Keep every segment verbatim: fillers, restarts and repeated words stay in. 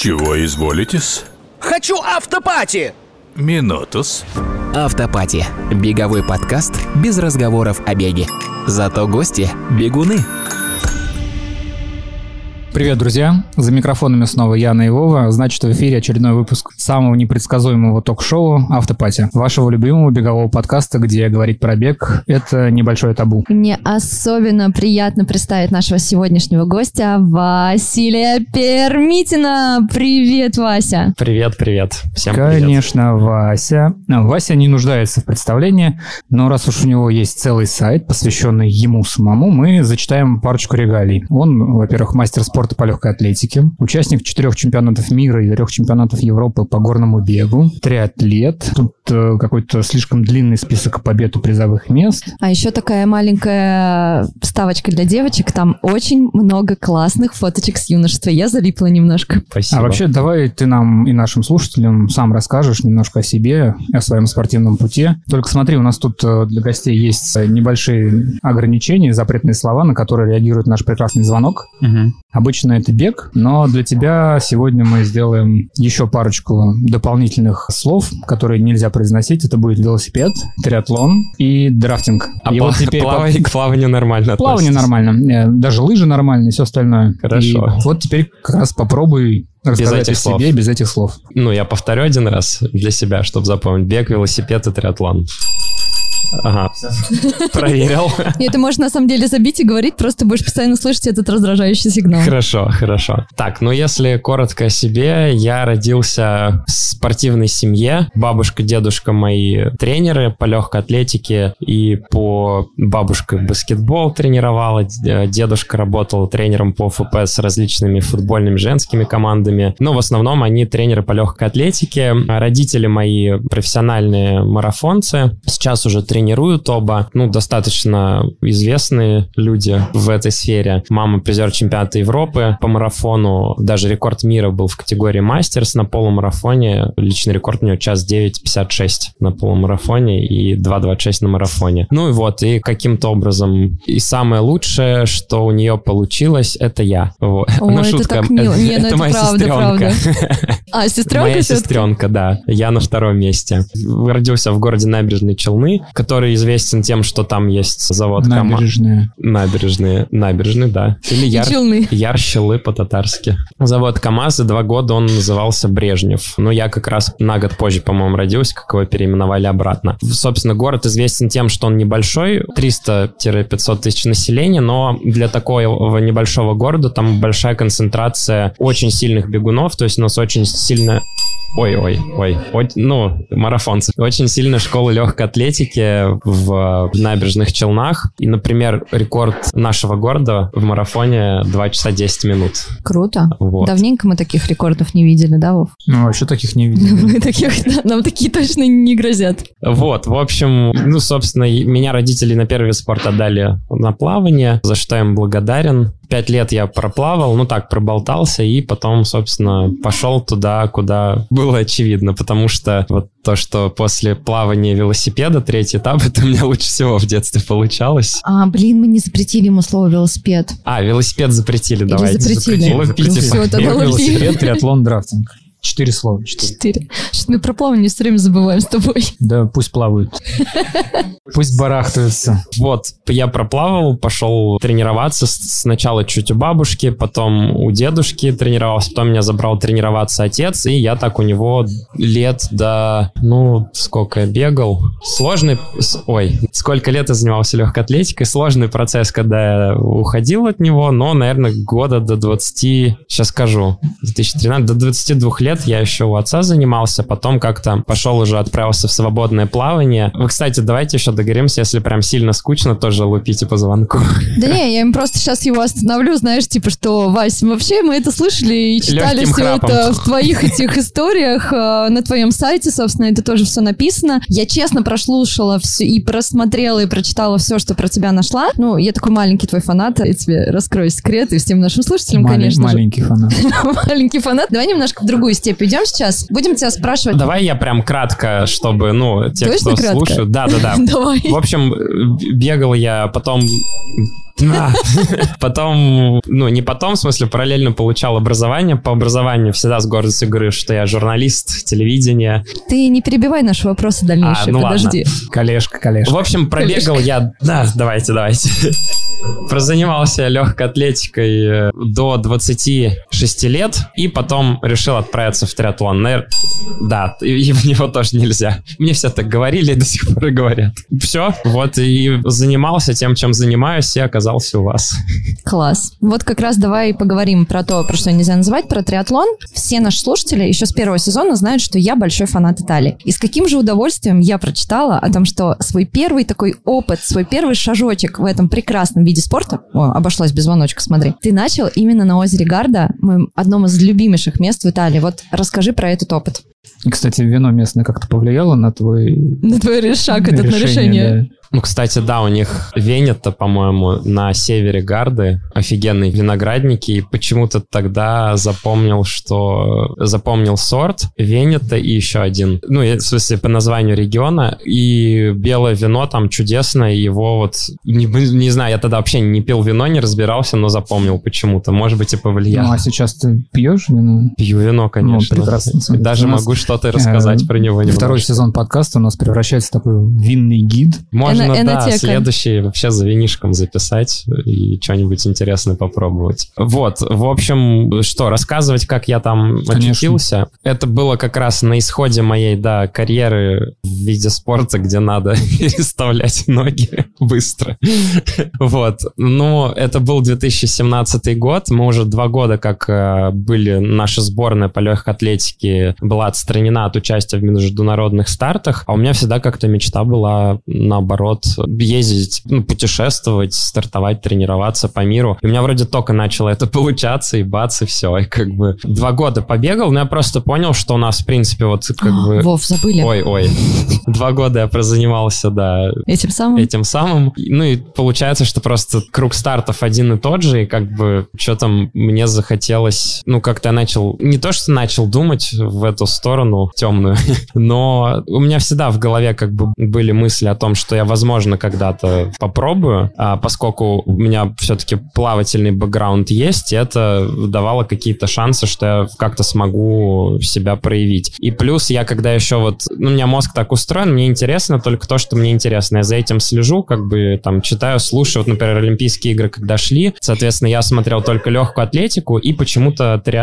Чего изволитесь? Хочу автопати! Минутус. Автопати. Беговой подкаст без разговоров о беге. Зато гости – бегуны. Привет, друзья! За микрофонами снова Яна и Вова. Значит, в эфире очередной выпуск самого непредсказуемого ток-шоу «Автопати», вашего любимого бегового подкаста, где говорить про бег – это небольшое табу. Мне особенно приятно представить нашего сегодняшнего гостя Василия Пермитина. Привет, Вася! Привет, привет! Всем привет! Конечно, Вася. Вася не нуждается в представлении, но раз уж у него есть целый сайт, посвященный ему самому, мы зачитаем парочку регалий. Он, во-первых, мастер спорта по легкой атлетике, участник четырех чемпионатов мира и трех чемпионатов Европы по горному бегу, триатлет. Тут э, какой-то слишком длинный список побед и призовых мест. А еще такая маленькая вставочка для девочек. Там очень много классных фоточек с юношества. Я залипла немножко. Спасибо. А вообще, давай ты нам и нашим слушателям сам расскажешь немножко о себе, о своем спортивном пути. Только смотри, у нас тут для гостей есть небольшие ограничения, запретные слова, на которые реагирует наш прекрасный звонок. Угу. Обычно это бег, но для тебя сегодня мы сделаем еще парочку дополнительных слов, которые нельзя произносить. Это будет велосипед, триатлон и драфтинг. А и пла- вот теперь плав... к плаванию нормально Плавание относитесь? Нормально. Даже лыжи нормально и все остальное. Хорошо. И вот теперь как раз попробуй рассказать о себе без этих слов. Ну, я повторю один раз для себя, чтобы запомнить. Бег, велосипед и триатлон. Ага, проверил. Нет, ты можешь на самом деле забить и говорить, просто будешь постоянно слышать этот раздражающий сигнал. Хорошо, хорошо. Так, ну если коротко о себе, я родился в спортивной семье. Бабушка, дедушка мои тренеры по легкой атлетике и по... Бабушка баскетбол тренировала, дедушка работал тренером по эф пэ с различными футбольными женскими командами. Но в основном они тренеры по легкой атлетике. Родители мои профессиональные марафонцы. Сейчас уже тренеры тренируют оба, ну, достаточно известные люди в этой сфере. Мама призер чемпионата Европы по марафону, даже рекорд мира был в категории мастерс на полумарафоне, личный рекорд у нее час девять пятьдесят шесть на полумарафоне и два двадцать шесть на марафоне. Ну и вот, и каким-то образом, и самое лучшее, что у нее получилось, это я. Вот. О, ну, это шутка. Так мило. Не, это, ну, это моя правда, сестренка. Правда. А, сестренка? Моя сестренка, да. Я на втором месте. Родился в городе Набережные Челны, который известен тем, что там есть завод Набережные. КамАЗ. Набережные. Набережные, да. Или яр... Ярщелы по-татарски. Завод КамАЗ, и два года он назывался Брежнев. Но я как раз на год позже, по-моему, родился, как его переименовали обратно. Собственно, город известен тем, что он небольшой, триста-пятьсот тысяч населения, но для такого небольшого города там большая концентрация очень сильных бегунов, то есть у нас очень сильно... Ой-ой-ой, ну, марафонцы. Очень сильная школа легкой атлетики в Набережных Челнах. И, например, рекорд нашего города в марафоне два часа десять минут. Круто. Вот. Давненько мы таких рекордов не видели, да, Вов? Ну, вообще таких не видели. Нам такие точно не грозят. Вот, в общем, ну, собственно, меня родители на первый вид спорта отдали на плавание, за что я им благодарен. Пять лет я проплавал, ну так, проболтался, и потом, собственно, пошел туда, куда было очевидно, потому что вот то, что после плавания велосипеда, третий этап, это у меня лучше всего в детстве получалось. А, блин, мы не запретили ему слово велосипед. А, велосипед запретили, Или давайте. запретили. Лупите, Все, велосипед, триатлон, драфтинг. Четыре слова. Четыре. Что-то мы про плавание все время забываем с тобой. Да, пусть плавают. Пусть барахтаются. Вот, я проплавал, пошел тренироваться. Сначала чуть у бабушки, потом у дедушки тренировался, потом меня забрал тренироваться отец, и я так у него лет до... Ну, сколько я бегал. Сложный... Ой, сколько лет я занимался легкой атлетикой. Сложный процесс, когда я уходил от него, но, наверное, года до двадцати... Сейчас скажу. две тысячи тринадцатого, до двадцати двух лет. Лет я еще у отца занимался, потом как-то пошел уже, отправился в свободное плавание. Вы, кстати, давайте еще договоримся, если прям сильно скучно, тоже лупите по звонку. Да не, я им просто сейчас его остановлю, знаешь, типа, что, Вась, вообще мы это слышали и читали Легким все храпом. Это в твоих этих историях, на твоем сайте, собственно, это тоже все написано. Я честно прослушала все и просмотрела, и прочитала все, что про тебя нашла. Ну, я такой маленький твой фанат, я тебе раскрою секрет, и всем нашим слушателям, Малень, конечно маленький же. Маленький фанат. Маленький фанат. Давай немножко в другую степь идем сейчас. Будем тебя спрашивать. Давай я прям кратко, чтобы, ну, те, Точно кто кратко? слушают. Да, да, да. Давай. В общем, бегал я потом... Потом, ну, не потом, в смысле, параллельно получал образование. По образованию всегда с гордостью говорю, что я журналист, телевидение. Ты не перебивай наши вопросы дальнейшие, а, ну подожди. Ладно. Колешка, колешка. В общем, пробегал колешка. я... Да, давайте, давайте. Прозанимался легкой атлетикой до двадцати шести лет и потом решил отправиться в триатлон. Наверное, да, и в него тоже нельзя. Мне все так говорили и до сих пор и говорят. Все, вот и занимался тем, чем занимаюсь, и оказался у вас. Класс. Вот как раз давай поговорим про то, про что нельзя называть, про триатлон. Все наши слушатели еще с первого сезона знают, что я большой фанат Италии. И с каким же удовольствием я прочитала о том, что свой первый такой опыт, свой первый шажочек в этом прекрасном виде спорта, о, обошлось без звоночка, смотри, ты начал именно на озере Гарда, моем одном из любимейших мест в Италии. Вот расскажи про этот опыт. И, кстати, вино местное как-то повлияло на твой... На твой шаг, на этот, решение, на решение. Да. Ну, кстати, да, у них Венето, по-моему, на севере Гарды. Офигенные виноградники. И почему-то тогда запомнил, что... Запомнил сорт Венето и еще один. Ну, в смысле, по названию региона. И белое вино там чудесное. Его вот... Не, не знаю, я тогда вообще не пил вино, не разбирался, но запомнил почему-то. Может быть, и повлияло. Ну, а сейчас ты пьешь вино? Пью вино, конечно. Ну, прекрасно. Даже нас... могу что-то рассказать э, про него немножко. Второй сезон подкаста у нас превращается в такой винный гид. Может, Ну, да, следующий вообще за винишком записать и что-нибудь интересное попробовать. Вот, в общем, что, рассказывать, как я там очутился. Это было как раз на исходе моей, да, карьеры в виде спорта, где надо переставлять ноги быстро. Вот. Ну, это был две тысячи семнадцатый год. Мы уже два года, как были, наша сборная по легкой атлетике была отстранена от участия в международных стартах, а у меня всегда как-то мечта была, наоборот, ездить, ну, путешествовать, стартовать, тренироваться по миру. И у меня вроде только начало это получаться, и бац, и все. И как бы два года побегал, но я просто понял, что у нас, в принципе, вот как О, бы... Вов, забыли. Ой-ой. Два года я прозанимался, да. Этим самым? Этим самым. Ну и получается, что просто круг стартов один и тот же, и как бы что там мне захотелось... Ну, как-то я начал... Не то, что начал думать в эту сторону темную, но у меня всегда в голове как бы были мысли о том, что я, возможно, когда-то попробую, а поскольку у меня все-таки плавательный бэкграунд есть, это давало какие-то шансы, что я как-то смогу себя проявить. И плюс я, когда еще вот... Ну, у меня мозг так устроен, мне интересно только то, что мне интересно. Я за этим слежу, как бы там читаю, слушаю. Вот, например, Олимпийские игры, когда шли, соответственно, я смотрел только легкую атлетику и почему-то... Три...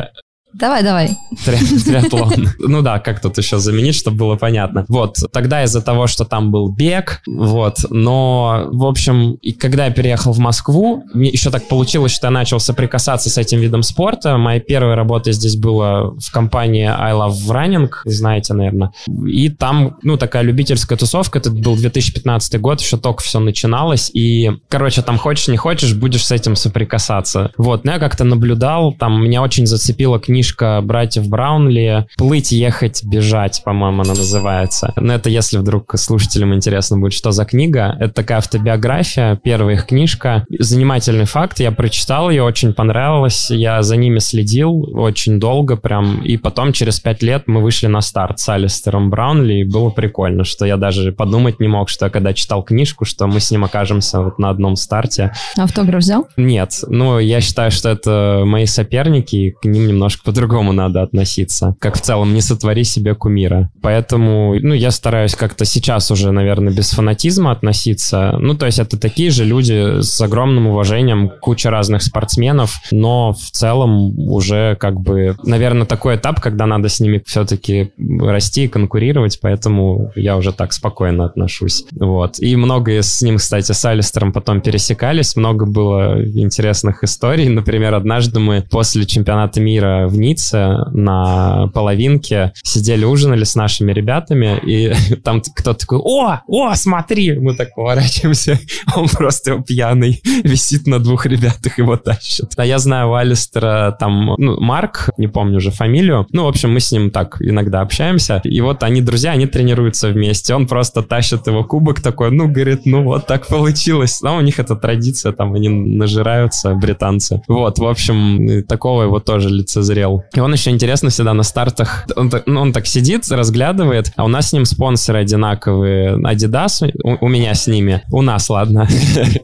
Давай, давай. Три, триатлон. Ну да, как тут еще заменить, чтобы было понятно. Вот, тогда из-за того, что там был бег, вот, но, в общем, и когда я переехал в Москву, мне еще так получилось, что я начал соприкасаться с этим видом спорта. Моя первая работа здесь была в компании I Love Running, знаете, наверное. И там, ну, такая любительская тусовка, это был две тысячи пятнадцатый год, еще только все начиналось, и, короче, там хочешь, не хочешь, будешь с этим соприкасаться. Вот, но я как-то наблюдал, там, меня очень зацепила книжка братьев Браунли «Плыть, ехать, бежать», по-моему, она называется. Но это если вдруг слушателям интересно будет, что за книга. Это такая автобиография, первая их книжка. Занимательный факт, я прочитал ее, очень понравилось, я за ними следил очень долго прям, и потом через пять лет мы вышли на старт с Алистером Браунли, и было прикольно, что я даже подумать не мог, что я когда читал книжку, что мы с ним окажемся вот на одном старте. Автограф взял? Нет, ну я считаю, что это мои соперники, и к ним немножко по другому надо относиться. Как в целом, не сотвори себе кумира. Поэтому, ну, я стараюсь как-то сейчас уже, наверное, без фанатизма относиться. Ну, то есть это такие же люди с огромным уважением, куча разных спортсменов, но в целом уже как бы, наверное, такой этап, когда надо с ними все-таки расти и конкурировать, поэтому я уже так спокойно отношусь. Вот. И многое с ним, кстати, с Алистером потом пересекались, много было интересных историй. Например, однажды мы после чемпионата мира в Ницце на половинке сидели, ужинали с нашими ребятами, и там кто-то такой: «О, о, смотри!» Мы так поворачиваемся, он просто пьяный, висит на двух ребятах, его тащит. А я знаю у Алистера там, ну, Марк, не помню уже фамилию, ну, в общем, мы с ним так иногда общаемся, и вот они друзья, они тренируются вместе, он просто тащит его кубок такой, ну, говорит, ну, вот так получилось. Но у них это традиция, там, они нажираются, британцы. Вот, в общем, такого его тоже лицезрело. смотрел. И он еще, интересно, всегда на стартах, он, ну, он так сидит, разглядывает, а у нас с ним спонсоры одинаковые. Adidas, у, у меня с ними, у нас, ладно.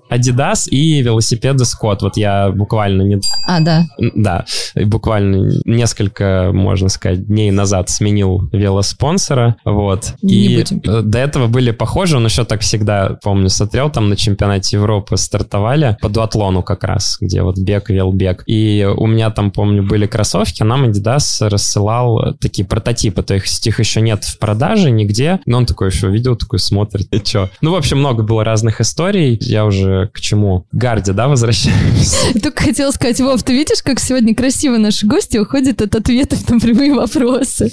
Adidas и велосипеды Scott. Вот я буквально... не. А, да. Да, буквально несколько, можно сказать, дней назад сменил велоспонсора, вот. Не и будем. До этого были похожи, он еще так всегда, помню, смотрел, там на чемпионате Европы стартовали по дуатлону как раз, где вот бег, велбег. И у меня там, помню, были кроссовки, нам Adidas рассылал такие прототипы, то есть их еще нет в продаже нигде, но он такой еще видел, такой смотрит, и че. Ну, в общем, много было разных историй, я уже к чему? Гарди, да, возвращаемся? Только хотела сказать, Вов, ты видишь, как сегодня красиво наши гости уходят от ответов на прямые вопросы?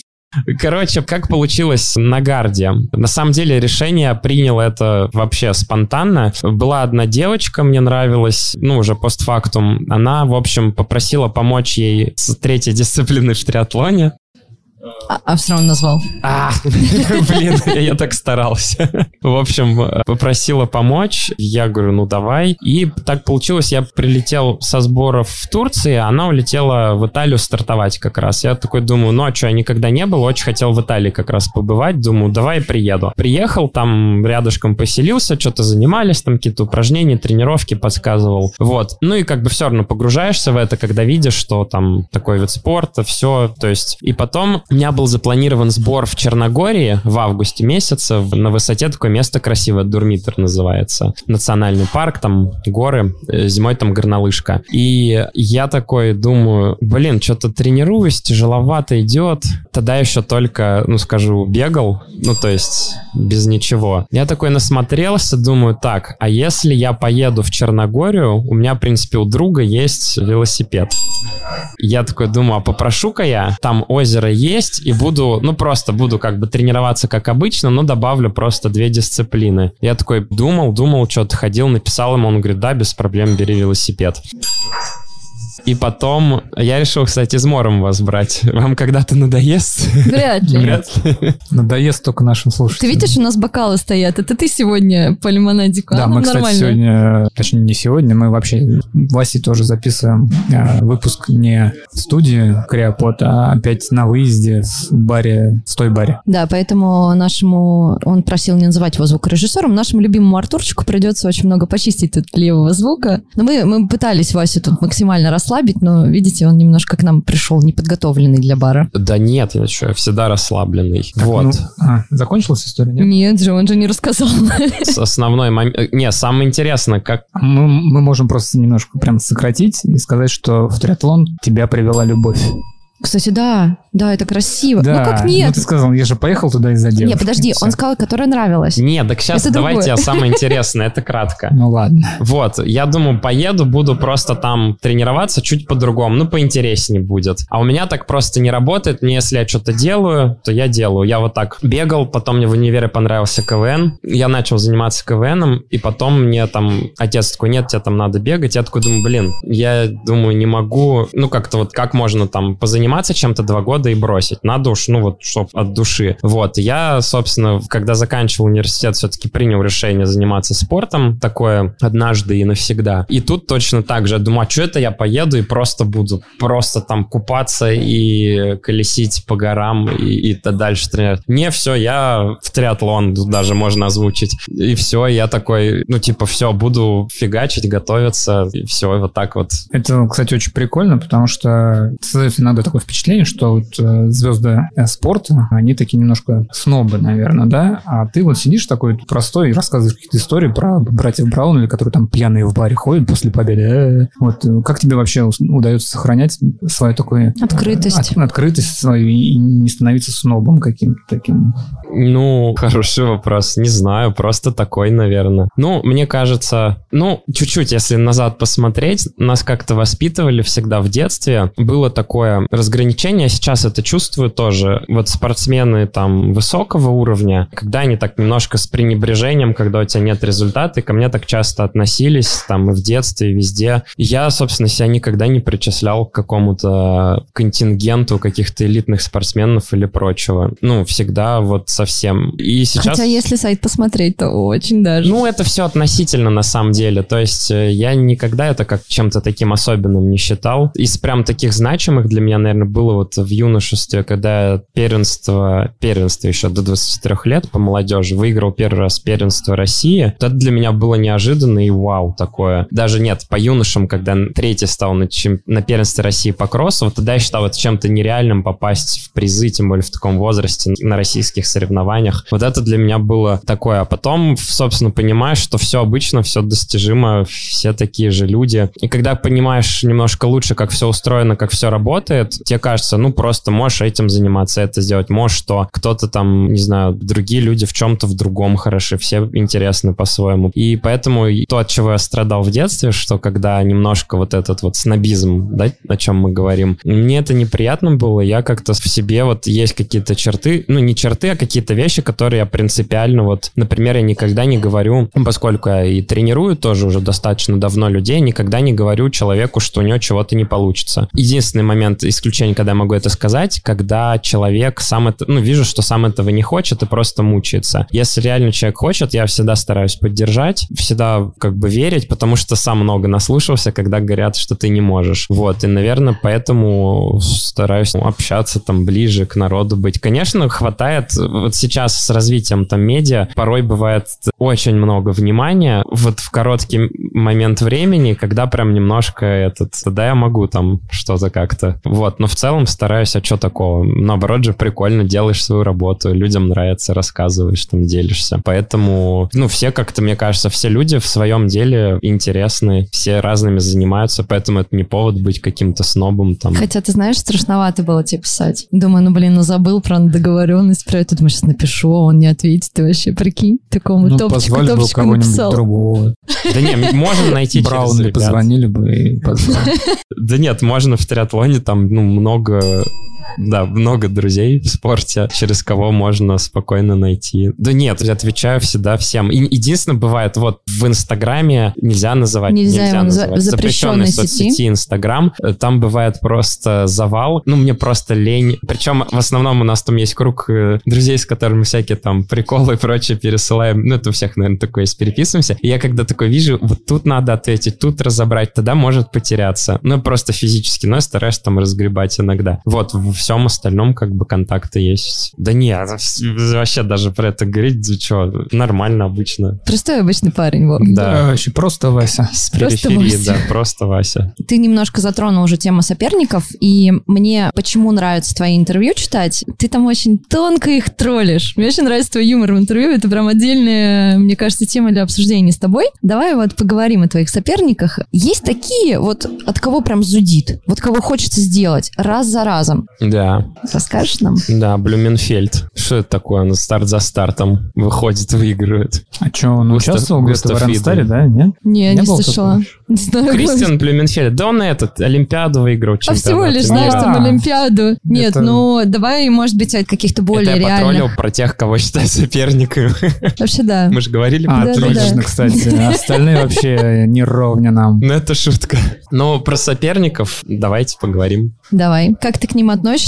Короче, как получилось на Гарде? На самом деле решение приняло это вообще спонтанно. Была одна девочка, мне нравилась, ну, уже постфактум. Она, в общем, попросила помочь ей с третьей дисциплины в триатлоне. А, а все равно назвал. А, блин, я, я так старался. В общем, попросила помочь. Я говорю, ну давай. И так получилось, я прилетел со сборов в Турции, а она улетела в Италию стартовать как раз. Я такой думаю, ну а что, я никогда не был, очень хотел в Италии как раз побывать. Думаю, давай приеду. Приехал, там рядышком поселился, что-то занимались, там какие-то упражнения, тренировки подсказывал. Вот. Ну и как бы все равно погружаешься в это, когда видишь, что там такой вид спорта, все. То есть, и потом... У меня был запланирован сбор в Черногории в августе месяце, на высоте, такое место красивое, Дурмитер называется. Национальный парк, там горы, зимой там горнолыжка. И я такой думаю, блин, что-то тренируюсь, тяжеловато идет. Тогда еще только, ну скажу, бегал, ну то есть без ничего. Я такой насмотрелся, думаю, так, а если я поеду в Черногорию, у меня, в принципе, у друга есть велосипед. Я такой думаю, а попрошу-ка я, там озеро есть, и буду, ну просто буду как бы тренироваться как обычно, но добавлю просто две дисциплины. Я такой думал, думал, что-то ходил, написал ему, он говорит, да, без проблем, бери велосипед. И потом, я решил, кстати, измором вас брать. Вам когда-то надоест? Вряд ли. Вряд ли. Надоест только нашим слушателям. Ты видишь, у нас бокалы стоят. Это ты сегодня по лимонадику. Да, а мы, кстати, нормально. Сегодня, точнее, не сегодня, мы вообще, Васи тоже записываем а, выпуск не в студии Креопод, а опять на выезде в баре, в той баре. Да, поэтому нашему, он просил не называть его звукорежиссером, нашему любимому Артурчику придется очень много почистить от левого звука. Но мы, мы пытались Васю тут максимально расслабить, но, видите, он немножко к нам пришел неподготовленный для бара. Да нет, я что, я всегда расслабленный. Так, вот. Ну, а, закончилась история, нет? Нет же, он же не рассказал. С основной момент... Не, самое интересное, как... Мы, мы можем просто немножко прям сократить и сказать, что в триатлон тебя привела любовь. Кстати, да, да, это красиво. Да. Ну как нет? Ну ты сказал, я же поехал туда из-за девушки. Нет, подожди, он сказал, которая нравилась. Нет, так сейчас это давайте самое интересное, это кратко. Ну ладно. Вот, я думаю, поеду, буду просто там тренироваться чуть по-другому, ну поинтереснее будет. А у меня так просто не работает, мне если я что-то делаю, то я делаю. Я вот так бегал, потом мне в универе понравился КВН, я начал заниматься КВНом, и потом мне там отец такой, нет, тебе там надо бегать. Я такой думаю, блин, я думаю, не могу, ну как-то вот как можно там позаниматься чем-то два года и бросить. Надо уж, ну вот, чтоб от души. Вот. Я, собственно, когда заканчивал университет, все-таки принял решение заниматься спортом. Такое однажды и навсегда. И тут точно так же. Я думаю, а что это я поеду и просто буду просто там купаться и колесить по горам и, и так дальше тренировать. Не, все, я в триатлон даже можно озвучить. И все, я такой, ну типа, все, буду фигачить, готовиться. И все, и вот так вот. Это, кстати, очень прикольно, потому что создается иногда такое впечатление, что вот звезды спорта, они такие немножко снобы, наверное, да? А ты вот сидишь такой простой и рассказываешь какие-то истории про братьев Браунли, которые там пьяные в баре ходят после победы. Вот как тебе вообще удается сохранять свою такую... Открытость. От, открытость свою и не становиться снобом каким-то таким? Ну, хороший вопрос. Не знаю, просто такой, наверное. Ну, мне кажется, ну, чуть-чуть, если назад посмотреть, нас как-то воспитывали всегда в детстве. Было такое... разграничения, сейчас это чувствую тоже. Вот спортсмены там высокого уровня, когда они так немножко с пренебрежением, когда у тебя нет результата, и ко мне так часто относились там и в детстве, и везде. Я, собственно, себя никогда не причислял к какому-то контингенту каких-то элитных спортсменов или прочего. Ну, всегда вот совсем. И сейчас... Хотя если сайт посмотреть, то очень даже. Ну, это все относительно на самом деле. То есть я никогда это как чем-то таким особенным не считал. Из прям таких значимых для меня, наверное, было вот в юношестве, когда первенство, первенство еще до двадцати четырёх лет по молодежи, выиграл первый раз первенство России. Это для меня было неожиданно и вау такое. Даже нет, по юношам, когда третий стал на, чем... на первенстве России по кроссу, вот тогда я считал это чем-то нереальным попасть в призы, тем более в таком возрасте, на российских соревнованиях. Вот это для меня было такое. А потом, собственно, понимаешь, что все обычно, все достижимо, все такие же люди. И когда понимаешь немножко лучше, как все устроено, как все работает, тебе кажется, ну, просто можешь этим заниматься, это сделать, можешь то. Кто-то там, не знаю, другие люди в чем-то в другом хороши, все интересны по-своему. И поэтому то, от чего я страдал в детстве, что когда немножко вот этот вот снобизм, да, о чем мы говорим, мне это неприятно было, я как-то в себе вот есть какие-то черты, ну, не черты, а какие-то вещи, которые я принципиально вот, например, я никогда не говорю, поскольку я и тренирую тоже уже достаточно давно людей, никогда не говорю человеку, что у него чего-то не получится. Единственный момент исключения, когда я могу это сказать, когда человек сам это, ну, вижу, что сам этого не хочет и просто мучается. Если реально человек хочет, я всегда стараюсь поддержать, всегда как бы верить, потому что сам много наслушался, когда говорят, что ты не можешь. Вот, и, наверное, поэтому стараюсь ну, общаться там ближе к народу быть. Конечно, хватает, вот сейчас с развитием там медиа, порой бывает очень много внимания, вот в короткий момент времени, когда прям немножко этот, да, я могу там что-то как-то, вот, но в целом стараюсь, а что такого, наоборот же прикольно, делаешь свою работу, людям нравится, рассказываешь, там, делишься, поэтому, ну, все как-то, мне кажется, все люди в своем деле интересны, все разными занимаются, поэтому это не повод быть каким-то снобом, там. Хотя, ты знаешь, страшновато было тебе писать, думаю, ну, блин, ну, забыл про договоренность, про это, думаю, сейчас напишу, он не ответит, ты вообще, прикинь, такому ну, топчику, топчику написал. Другого. Да не, можно найти через ребят. Позвонили бы и позвонили. Да нет, можно в триатлоне, там, ну, много... Да, много друзей в спорте, через кого можно спокойно найти. Да нет, я отвечаю всегда всем. И единственное, бывает, вот в Инстаграме нельзя называть, нельзя, нельзя называть. За- запрещенной соцсети сети, Инстаграм. Там бывает просто завал. Ну, мне просто лень. Причем в основном у нас там есть круг друзей, с которыми всякие там приколы и прочее пересылаем. Ну, это у всех, наверное, такое есть, переписываемся. И я когда такое вижу, вот тут надо ответить, тут разобрать, тогда может потеряться. Ну, просто физически, но я стараюсь там разгребать иногда. Вот, в всем остальном как бы контакты есть. Да нет, вообще даже про это говорить, что, нормально обычно. Простой обычный парень, вот. Да, да, вообще просто Вася. С просто Вася. Да, просто Вася. Ты немножко затронул уже тему соперников, и мне почему нравятся твои интервью читать, ты там очень тонко их троллишь. Мне очень нравится твой юмор в интервью, это прям отдельная, мне кажется, тема для обсуждения с тобой. Давай вот поговорим о твоих соперниках. Есть такие, вот от кого прям зудит, вот кого хочется сделать раз за разом. Да. Расскажешь нам? Да, Блюменфельд. Что это такое? Он старт за стартом выходит, выигрывает. А что, он Густав, участвовал Густав в Рамстаре, да? Нет? Не, не, не слышала. Кристиан Блюменфельд. Да он этот, Олимпиаду выиграл. А всего лишь, знаешь, там Олимпиаду. Нет, это... ну, давай, может быть, от каких-то более реальных. Это я потроллил про тех, кого считаю соперниками. Вообще, да. Мы же говорили про это. Отлично, кстати. Остальные вообще не ровня нам. Ну, это шутка. Но про соперников давайте поговорим. Давай. Как ты к ним относишься?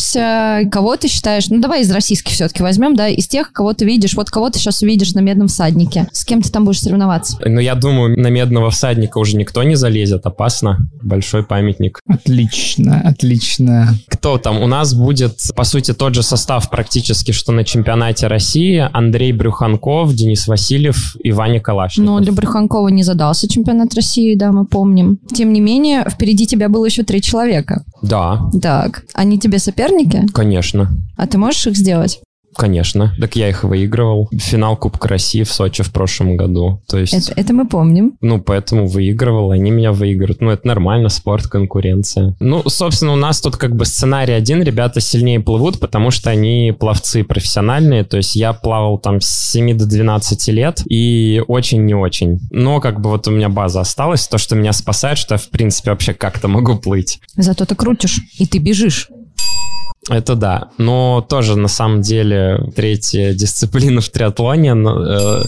Кого ты считаешь? Ну, давай из российских все-таки возьмем, да? Из тех, кого ты видишь. Вот кого ты сейчас увидишь на медном всаднике. С кем ты там будешь соревноваться? Ну, я думаю, на медного всадника уже никто не залезет. Опасно. Большой памятник. Отлично, отлично. Кто там? У нас будет, по сути, тот же состав практически, что на чемпионате России. Андрей Брюханков, Денис Васильев и Ваня Калашников. Ну, для Брюханкова не задался чемпионат России, да, мы помним. Тем не менее, впереди тебя было еще три человека. Да. Так. Они тебе соперники? Конечно. А ты можешь их сделать? Конечно. Так я их выигрывал. Финал Кубка России в Сочи в прошлом году. То есть... Это, это мы помним. Ну, поэтому выигрывал, они меня выиграют. Ну, это нормально, спорт, конкуренция. Ну, собственно, у нас тут как бы сценарий один. Ребята сильнее плывут, потому что они пловцы профессиональные. То есть я плавал там с семи до двенадцати лет и очень не очень. Но как бы вот у меня база осталась. То, что меня спасает, что я, в принципе, вообще как-то могу плыть. Зато ты крутишь, и ты бежишь. Это да, но тоже на самом деле третья дисциплина в триатлоне... Но, э...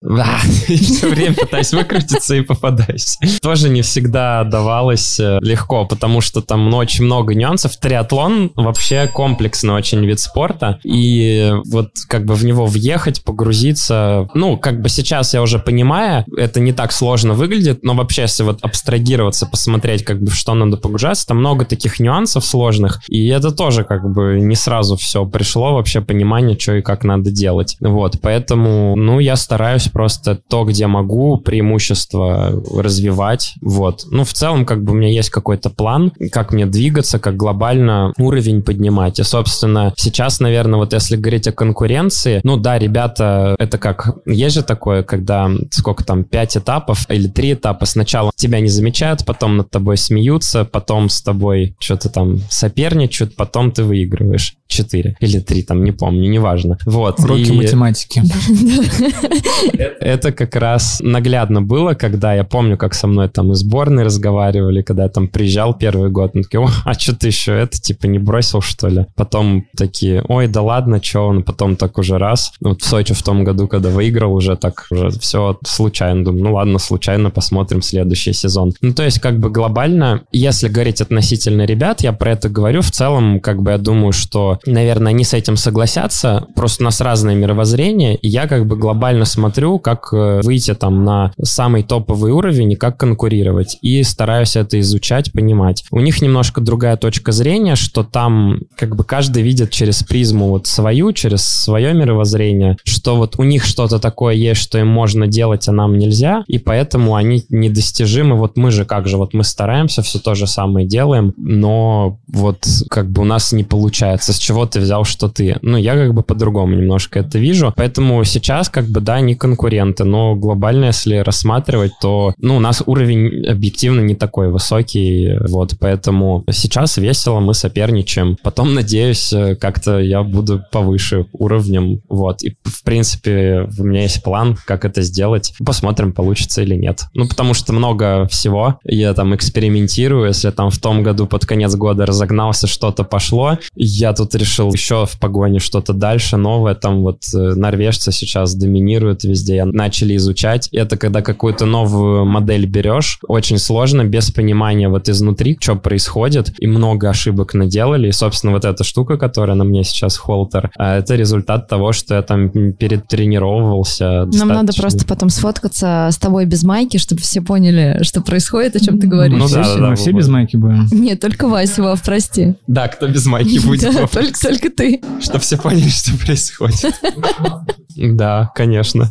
Да, и все время пытаюсь выкрутиться и попадаюсь. Тоже не всегда давалось легко, потому что там очень много нюансов. Триатлон вообще комплексный очень вид спорта, и вот как бы в него въехать, погрузиться, ну, как бы сейчас я уже понимаю, это не так сложно выглядит, но вообще, если вот абстрагироваться, посмотреть, как бы, в что надо погружаться, там много таких нюансов сложных, и это тоже как бы не сразу все пришло, вообще понимание, что и как надо делать. Вот, поэтому, ну, я стараюсь просто то, где могу, преимущество развивать, вот. Ну, в целом, как бы у меня есть какой-то план, как мне двигаться, как глобально уровень поднимать. И, собственно, сейчас, наверное, вот если говорить о конкуренции, ну да, ребята, это как, есть же такое, когда сколько там, пять этапов или три этапа, сначала тебя не замечают, потом над тобой смеются, потом с тобой что-то там соперничают, потом ты выигрываешь. Четыре или три, там, не помню, неважно. Вот. Уроки и... математики. Это как раз наглядно было, когда я помню, как со мной там и сборной разговаривали, когда я там приезжал первый год, ну такие, о, а что ты еще это, типа, не бросил, что ли? Потом такие, ой, да ладно, че он, потом так уже раз, вот в Сочи в том году, когда выиграл, уже так, уже все случайно, думаю, ну ладно, случайно, посмотрим следующий сезон. Ну, то есть, как бы глобально, если говорить относительно ребят, я про это говорю, в целом, как бы я думаю, что, наверное, они с этим согласятся, просто у нас разное мировоззрение, и я как бы глобально смотрю, как выйти там на самый топовый уровень и как конкурировать. И стараюсь это изучать, понимать. У них немножко другая точка зрения, что там как бы каждый видит через призму вот свою, через свое мировоззрение, что вот у них что-то такое есть, что им можно делать, а нам нельзя, и поэтому они недостижимы. Вот мы же как же, вот мы стараемся, все то же самое делаем, но вот как бы у нас не получается. С чего ты взял, что ты? Ну, я как бы по-другому немножко это вижу. Поэтому сейчас как бы, да, не конкурентно, конкуренты, но глобально, если рассматривать, то, ну, у нас уровень объективно не такой высокий, вот, поэтому сейчас весело, мы соперничаем, потом, надеюсь, как-то я буду повыше уровнем, вот, и, в принципе, у меня есть план, как это сделать, посмотрим, получится или нет, ну, потому что много всего, я там экспериментирую, если там в том году под конец года разогнался, что-то пошло, я тут решил еще в погоне что-то дальше новое, там вот норвежцы сейчас доминируют везде, начали изучать. Это когда какую-то новую модель берешь, очень сложно, без понимания вот изнутри, что происходит, и много ошибок наделали. И, собственно, вот эта штука, которая на мне сейчас, холтер, это результат того, что я там перетренировывался. Нам достаточно... надо просто потом сфоткаться с тобой без майки, чтобы все поняли, что происходит, о чем ты говоришь. Ну да, да, да, мы все без майки будем. Нет, только Вася, Вав, прости. Да, кто без майки будет? Только ты. Чтобы все поняли, что происходит. Да, конечно.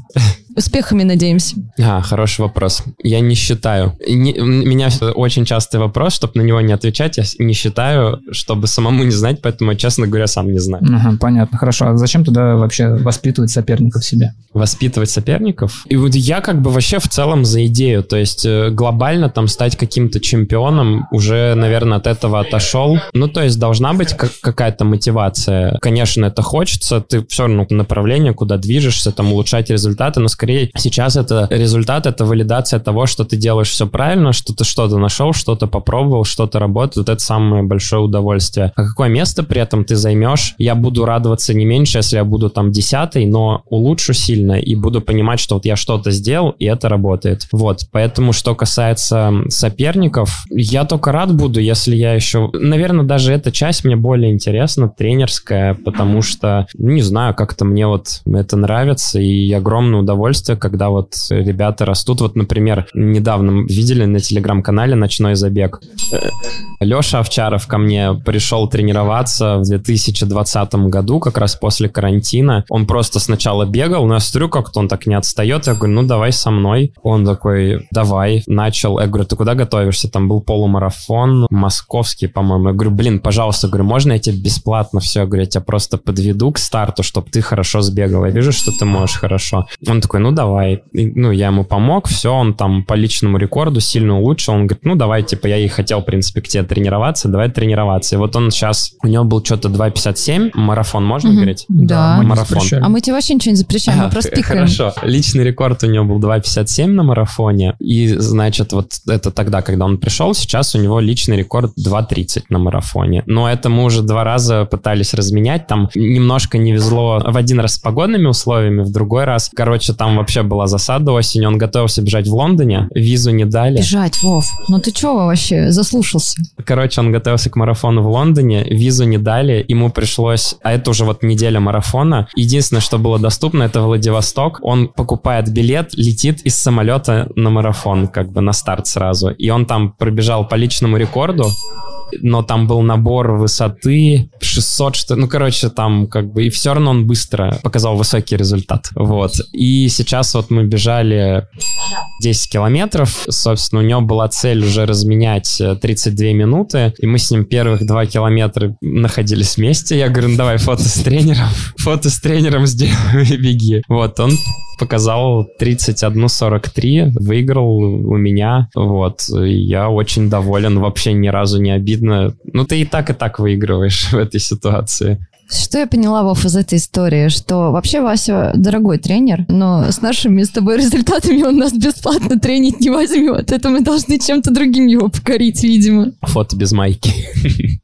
Успехами, надеемся. А, хороший вопрос. Я не считаю. Не, меня очень частый вопрос, чтобы на него не отвечать. Я не считаю, чтобы самому не знать, поэтому, честно говоря, сам не знаю. Ага, понятно, хорошо. А зачем тогда вообще воспитывать соперников себе? Воспитывать соперников? И вот я как бы вообще в целом за идею. То есть глобально там стать каким-то чемпионом уже, наверное, от этого отошел. Ну, то есть должна быть как- какая-то мотивация. Конечно, это хочется. Ты все равно направление, куда движешься, там улучшать результаты, но скорее сейчас это результат, это валидация того, что ты делаешь все правильно, что ты что-то нашел, что-то попробовал, что-то работает. Это самое большое удовольствие. А какое место при этом ты займешь? Я буду радоваться не меньше, если я буду там десятый, но улучшу сильно и буду понимать, что вот я что-то сделал, и это работает. Вот. Поэтому, что касается соперников, я только рад буду, если я еще... Наверное, даже эта часть мне более интересна, тренерская, потому что, не знаю, как-то мне вот это нравится, и огромное удовольствие, когда вот ребята растут. Вот, например, недавно видели на телеграм-канале «Ночной забег». Леша Овчаров ко мне пришел тренироваться в две тысячи двадцатом году, как раз после карантина. Он просто сначала бегал, но я смотрю, как-то он так не отстает. Я говорю, ну давай со мной. Он такой, давай. Начал. Я говорю, ты куда готовишься? Там был полумарафон московский, по-моему. Я говорю, блин, пожалуйста, я говорю, можно я тебе бесплатно все? Я говорю, я тебя просто подведу к старту, чтобы ты хорошо сбегал. Я вижу, что ты можешь хорошо. Он такой, ну давай. И, ну, я ему помог, все, он там по личному рекорду сильно улучшил. Он говорит, ну давай, типа, я и хотел, в принципе, к тебе тренироваться, давай тренироваться. И вот он сейчас, у него был что-то два пятьдесят семь, марафон, можно угу. говорить? Да. Мы марафон. А мы тебе вообще ничего не запрещаем, а, мы просто пикаем. Хорошо. Личный рекорд у него был два пятьдесят семь на марафоне, и, значит, вот это тогда, когда он пришел, сейчас у него личный рекорд два тридцать на марафоне. Но это мы уже два раза пытались разменять, там немножко не везло в один раз с погодными условиями, в другой раз, короче, там там вообще была засада осенью, он готовился бежать в Лондоне, визу не дали. Бежать, Вов, ну ты чего вообще заслушался? Короче, он готовился к марафону в Лондоне, визу не дали, ему пришлось, а это уже вот неделя марафона, единственное, что было доступно, это Владивосток, он покупает билет, летит из самолета на марафон, как бы на старт сразу, и он там пробежал по личному рекорду, но там был набор высоты шестьсот, что, ну, короче, там как бы, и все равно он быстро показал высокий результат, вот. И сейчас вот мы бежали десять километров, собственно, у него была цель уже разменять тридцать две минуты, и мы с ним первых два километра находились вместе, я говорю, ну, давай фото с тренером, фото с тренером сделаю и беги. Вот, он показал тридцать один сорок три, выиграл у меня, вот, я очень доволен, вообще ни разу не обидно, ну, ты и так, и так выигрываешь в этой ситуации. Что я поняла, Вов, из этой истории, что вообще Вася дорогой тренер, но с нашими с тобой результатами он нас бесплатно тренить не возьмет. Это мы должны чем-то другим его покорить, видимо. Фото без майки.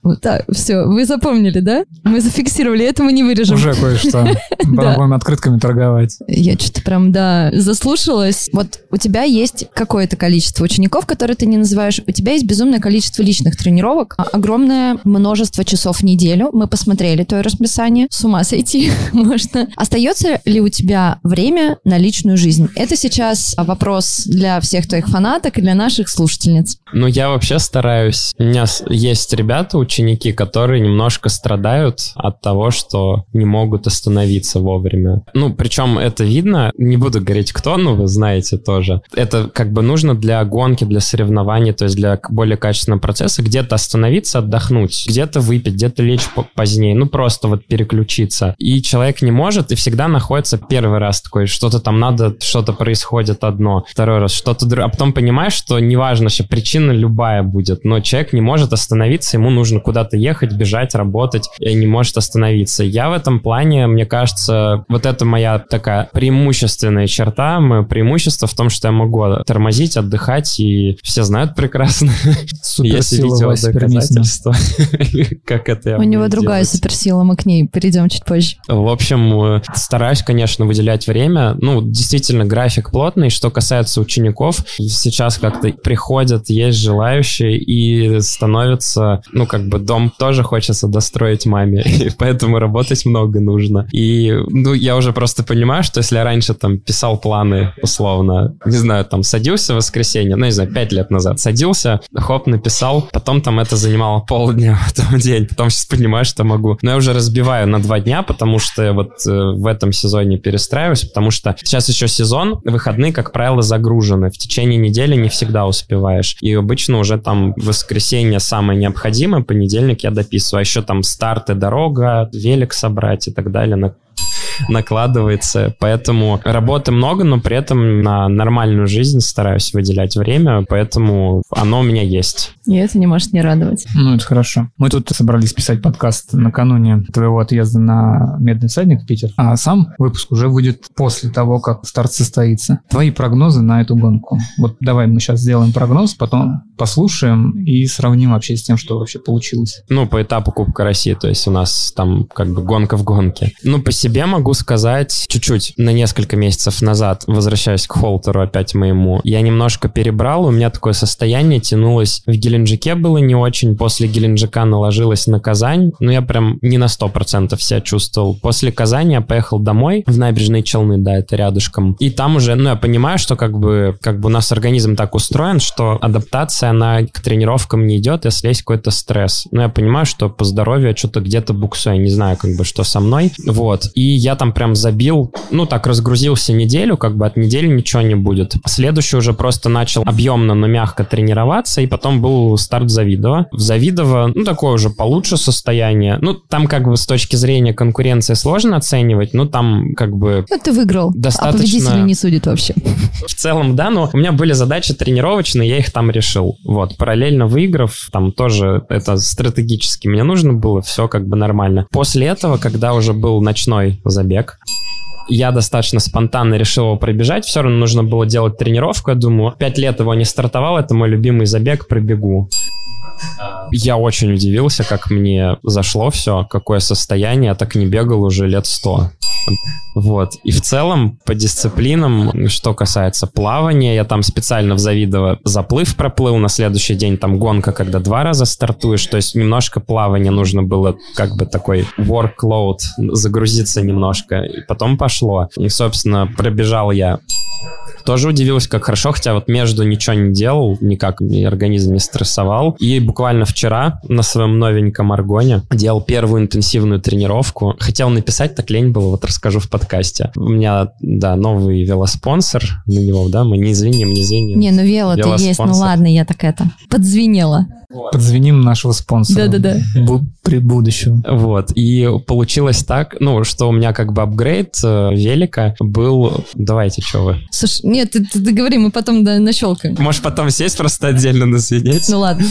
Вот так, все, вы запомнили, да? Мы зафиксировали, это мы не вырежем. Уже кое-что. Пора будем открытками торговать. Я что-то прям, да, заслушалась. Вот у тебя есть какое-то количество учеников, которые ты не называешь. У тебя есть безумное количество личных тренировок, огромное множество часов в неделю. Мы посмотрели твое расписание. расписание. С ума сойти можно. Остается ли у тебя время на личную жизнь? Это сейчас вопрос для всех твоих фанаток и для наших слушательниц. Ну, я вообще стараюсь. У меня есть ребята, ученики, которые немножко страдают от того, что не могут остановиться вовремя. Ну, причем это видно. Не буду говорить, кто, но вы знаете тоже. Это как бы нужно для гонки, для соревнований, то есть для более качественного процесса. Где-то остановиться, отдохнуть, где-то выпить, где-то лечь позднее. Ну, просто вот переключиться. И человек не может, и всегда находится первый раз такой, что-то там надо, что-то происходит одно, второй раз что-то другое. А потом понимаешь, что неважно, что причина любая будет, но человек не может остановиться, ему нужно куда-то ехать, бежать, работать, и не может остановиться. Я в этом плане, мне кажется, вот это моя такая преимущественная черта, мое преимущество в том, что я могу тормозить, отдыхать, и все знают прекрасно. Суперсила, доказательства. Как это я У него другая суперсила. Мы к ней перейдем чуть позже. В общем, стараюсь, конечно, выделять время. Ну, действительно, график плотный. Что касается учеников, сейчас как-то приходят, есть желающие и становятся... Ну, как бы дом тоже хочется достроить маме, и поэтому работать много нужно. И, ну, я уже просто понимаю, что если я раньше там писал планы, условно, не знаю, там, садился в воскресенье, ну, не знаю, пять лет назад садился, хоп, написал, потом там это занимало полдня, потом день, потом сейчас понимаю, что могу. Но я уже разбиваю на два дня, потому что вот э, в этом сезоне перестраиваюсь, потому что сейчас еще сезон, выходные, как правило, загружены. В течение недели не всегда успеваешь. И обычно уже там воскресенье самое необходимое, понедельник я дописываю. А еще там старты, дорога, велик собрать и так далее на... накладывается, поэтому работы много, но при этом на нормальную жизнь стараюсь выделять время, поэтому оно у меня есть. И это не может не радовать. Ну, это хорошо. Мы тут собрались писать подкаст накануне твоего отъезда на Медный всадник в Питер, а сам выпуск уже выйдет после того, как старт состоится. Твои прогнозы на эту гонку. Вот давай мы сейчас сделаем прогноз, потом послушаем и сравним вообще с тем, что вообще получилось. Ну, по этапу Кубка России, то есть у нас там как бы гонка в гонке. Ну, по себе могу Могу сказать, чуть-чуть, на несколько месяцев назад, возвращаясь к холтеру опять моему, я немножко перебрал, у меня такое состояние тянулось, в Геленджике было не очень, после Геленджика наложилось на Казань, но я прям не на сто процентов себя чувствовал. После Казани я поехал домой, в Набережные Челны, да, это рядышком, и там уже, ну, я понимаю, что как бы, как бы у нас организм так устроен, что адаптация, она к тренировкам не идет, если есть какой-то стресс. Но я понимаю, что по здоровью что-то где-то буксую, не знаю, как бы, что со мной, вот, и я Я там прям забил, ну так разгрузился неделю, как бы от недели ничего не будет. Следующий уже просто начал объемно, но мягко тренироваться, и потом был старт Завидово. В Завидово, ну такое уже получше состояние. Ну там как бы с точки зрения конкуренции сложно оценивать, но там как бы... Ну ты выиграл, достаточно... а победителя не судит вообще. В целом, да, но у меня были задачи тренировочные, я их там решил. Вот, параллельно выиграв, там тоже это стратегически мне нужно было, все как бы нормально. После этого, когда уже был ночной забег, бег. Я достаточно спонтанно решил его пробежать, все равно нужно было делать тренировку, я думаю, пять лет его не стартовал, это мой любимый забег, пробегу. Я очень удивился, как мне зашло все, какое состояние, я так не бегал уже лет сто. Вот. И в целом по дисциплинам, что касается плавания, я там специально в Завидово заплыв проплыл, на следующий день там гонка, когда два раза стартуешь, то есть немножко плавания нужно было, как бы такой workload, загрузиться немножко, и потом пошло. И, собственно, пробежал я. Тоже удивился, как хорошо, хотя вот между ничего не делал, никак организм не стрессовал. И буквально вчера на своем новеньком аргоне делал первую интенсивную тренировку. Хотел написать, так лень было, вот расскажу в подкасте. У меня, да, новый велоспонсор, на него, да, мы не извиним, не извиним. Не, ну вело-то есть, ну ладно, я так это, подзвенела. Подзвеним нашего спонсора. Да-да-да. При будущем. Вот, и получилось так, ну, что у меня как бы апгрейд велика был, давайте, что вы. Слушай, нет, ты, ты, ты говори, мы потом да, нащелкаем. Можешь потом сесть просто отдельно на свидеть. Ну ладно.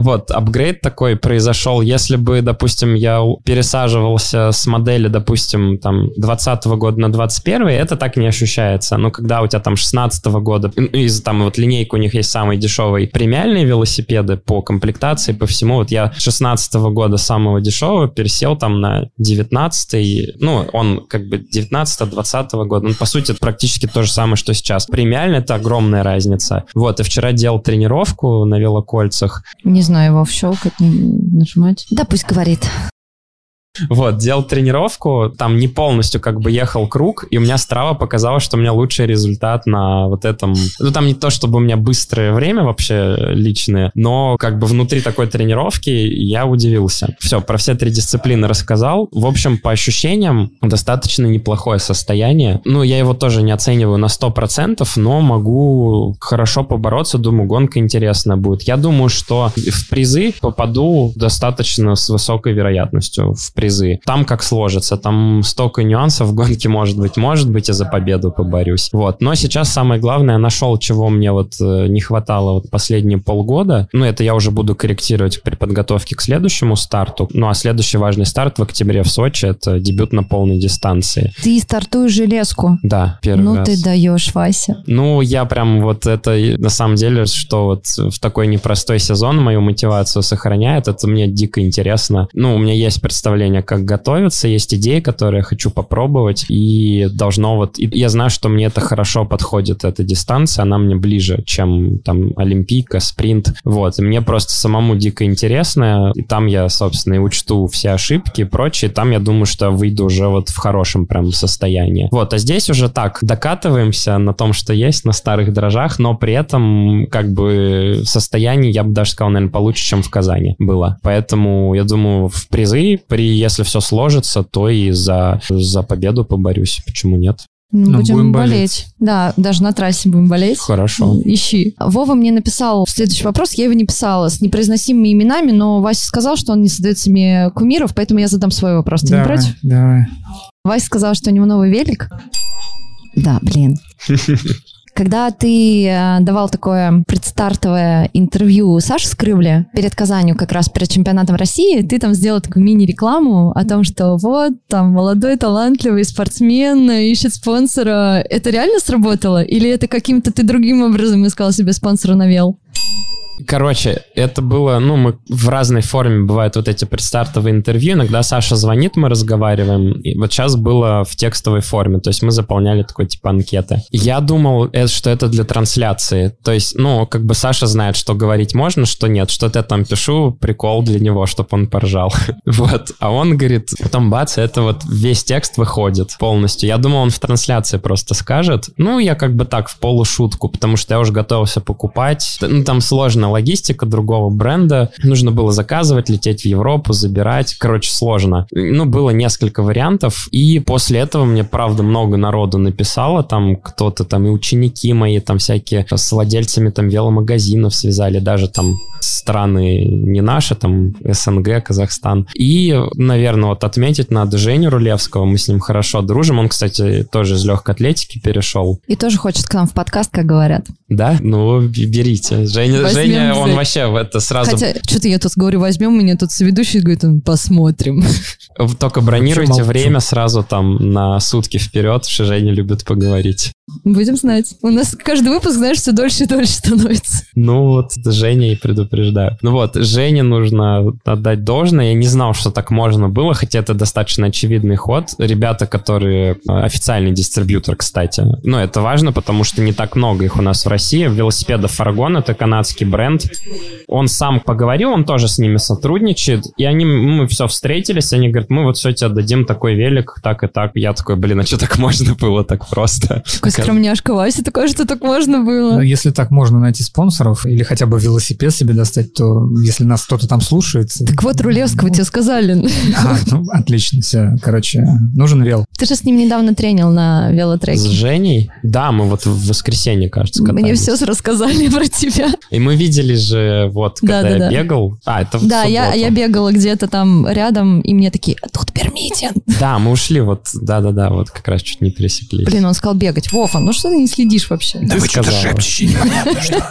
Вот, апгрейд такой произошел. Если бы, допустим, я пересаживался с модели, допустим, там, двадцатого года на двадцать первый, это так не ощущается. Но когда у тебя там шестнадцатого года, из там вот линейка у них есть самые дешевые премиальные велосипеды по комплектации, по всему. Вот я шестнадцатого года самого дешевого пересел там на девятнадцатый, ну, он как бы девятнадцатого-двадцатого года. Он, по сути, практически то же самое, что сейчас. Премиально это огромная разница. Вот, и вчера делал тренировку на велокольцах. Не знаю, его вщелкать, нажимать. Да пусть говорит. Вот, делал тренировку, там не полностью как бы ехал круг, и у меня Strava показала, что у меня лучший результат на вот этом... Ну, там не то, чтобы у меня быстрое время вообще личное, но как бы внутри такой тренировки я удивился. Все, про все три дисциплины рассказал. В общем, по ощущениям, достаточно неплохое состояние. Ну, я его тоже не оцениваю на сто процентов, но могу хорошо побороться, думаю, гонка интересная будет. Я думаю, что в призы попаду достаточно с высокой вероятностью. В призы. Там как сложится, там столько нюансов в гонке может быть, может быть, и за победу поборюсь. Вот. Но сейчас самое главное, нашел, чего мне вот не хватало вот последние полгода. Ну, это я уже буду корректировать при подготовке к следующему старту. Ну, а следующий важный старт в октябре в Сочи, это дебют на полной дистанции. Ты стартуешь железку? Да, первый ну, раз. Ну, ты даешь, Вася. Ну, я прям вот это, на самом деле, что вот в такой непростой сезон мою мотивацию сохраняет, это мне дико интересно. Ну, у меня есть представление, как готовиться, есть идеи, которые я хочу попробовать, и должно вот... И я знаю, что мне это хорошо подходит, эта дистанция, она мне ближе, чем там олимпийка, спринт, вот. И мне просто самому дико интересно, и там я, собственно, и учту все ошибки и прочее, там я думаю, что я выйду уже вот в хорошем прям состоянии. Вот, а здесь уже так, докатываемся на том, что есть, на старых дрожжах, но при этом как бы состояние, я бы даже сказал, наверное, получше, чем в Казани было. Поэтому, я думаю, в призы, при, если все сложится, то и за, за победу поборюсь. Почему нет? Ну, ну, будем, будем болеть. болеть. Да, даже на трассе будем болеть. Хорошо. Ищи. Вова мне написал следующий вопрос, я его не писала, с непроизносимыми именами, но Вася сказал, что он не создает себе кумиров, поэтому я задам свой вопрос. Ты давай, не против? Давай. Вася сказал, что у него новый велик. Да, блин. Когда ты давал такое предстартовое интервью Саше Скрывле перед Казанью, как раз перед чемпионатом России, ты там сделал такую мини-рекламу о том, что вот, там, молодой, талантливый спортсмен ищет спонсора. Это реально сработало? Или это каким-то ты другим образом искал себе спонсора на вел? Короче, это было, ну, мы в разной форме бывают вот эти предстартовые интервью. Иногда Саша звонит, мы разговариваем. И вот сейчас было в текстовой форме. То есть мы заполняли такой типа анкеты. Я думал, что это для трансляции. То есть, ну, как бы Саша знает, что говорить можно, что нет. Что-то я там пишу, прикол для него, чтобы он поржал. Вот. А он говорит, потом бац, это вот весь текст выходит полностью. Я думал, он в трансляции просто скажет. Ну, я как бы так, в полушутку, потому что я уже готовился покупать. Ну, там сложно логистика другого бренда. Нужно было заказывать, лететь в Европу, забирать. Короче, сложно. Ну, было несколько вариантов, и после этого мне, правда, много народу написало. Там кто-то там и ученики мои, там всякие с владельцами там веломагазинов связали, даже там страны не наши, там СНГ, Казахстан. И, наверное, вот отметить надо Женю Рулевского. Мы с ним хорошо дружим. Он, кстати, тоже из легкой атлетики перешел. И тоже хочет к нам в подкаст, как говорят. Да? Ну, берите. Женя, Женя он вообще в это сразу... Хотя, что-то я тут говорю, возьмем, меня тут соведущий говорит, посмотрим. Только бронируйте время сразу там на сутки вперед, что Женя любит поговорить. Будем знать. У нас каждый выпуск, знаешь, все дольше и дольше становится. Ну вот, Женя и предупреждаю. Ну вот, Жене нужно отдать должное. Я не знал, что так можно было, хотя это достаточно очевидный ход. Ребята, которые официальный дистрибьютор, кстати. Ну, это важно, потому что не так много их у нас в России. Велосипеды Фаргон — это канадский бренд. Он сам поговорил, он тоже с ними сотрудничает. И они, мы все встретились, они говорят, мы вот все тебе отдадим, такой велик, так и так. Я такой, блин, а что так можно было так просто? Такой скромняшка Вася, такое, что так можно было. Если так можно найти спонсоров или хотя бы велосипед себе достать, то если нас кто-то там слушает... Так вот, Рулевского ну... тебе сказали. А, ну, отлично, все, короче, нужен вел. Ты же с ним недавно тренил на велотреке. С Женей? Да, мы вот в воскресенье, кажется, катались. Мне все рассказали про тебя. И мы видели же, вот, когда да, да, я да. бегал. А, это в Да, я, я бегала где-то там рядом, и мне такие, а тут Пермитин. Да, мы ушли вот, да-да-да, вот как раз чуть не пересеклись. Блин, он сказал бегать. Вова, ну что ты не следишь вообще? Да ты вы что-то шепчете, непонятно что.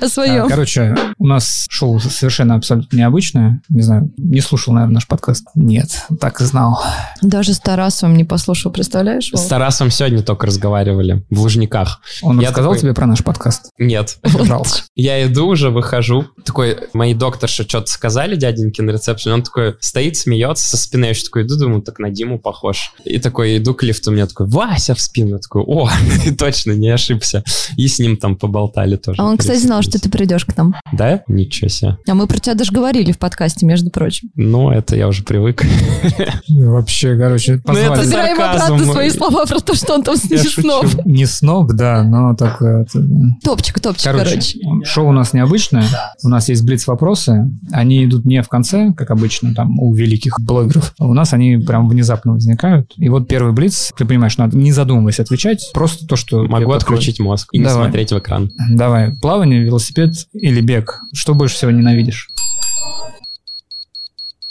О своем. Короче, у нас шоу совершенно абсолютно необычное. Не знаю, не слушал, наверное, наш подкаст? Нет, так и знал. Даже с Тарасовым не послушал, представляешь? С Тарасовым сегодня только разговаривали в Лужниках. Он рассказал тебе про наш подкаст? Нет. Жалко. Я иду уже, выхожу. Такой, мои докторши что-то сказали, дяденьки на рецепшене. Он такой стоит, смеется со спины. Я еще такой иду, думаю, так на Диму похож. И такой иду к лифту, у меня такой, Вася в спину. Я такой, о, точно, не ошибся. И с ним там поболтали тоже. А он, кстати, знал, что ты придешь к нам. Да? Ничего себе. А мы про тебя даже говорили в подкасте, между прочим. Ну, это я уже привык. Вообще, короче, позвали. Ну, забираем обратно свои слова про то, что он там не сноб. Не сноб, да, но так... Топчик, топчик, короче. Шоу у нас необычное. У нас есть блиц-вопросы. Они идут не в конце, как обычно, там, у великих блогеров. У нас они прям внезапно возникают. И вот первый блиц, ты понимаешь, надо не задумываясь отвечать, просто то, что... Могу отключить такой... мозг и Давай. не смотреть в экран. Давай. Плавание, велосипед или бег? Что больше всего ненавидишь?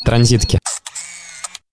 Транзитки.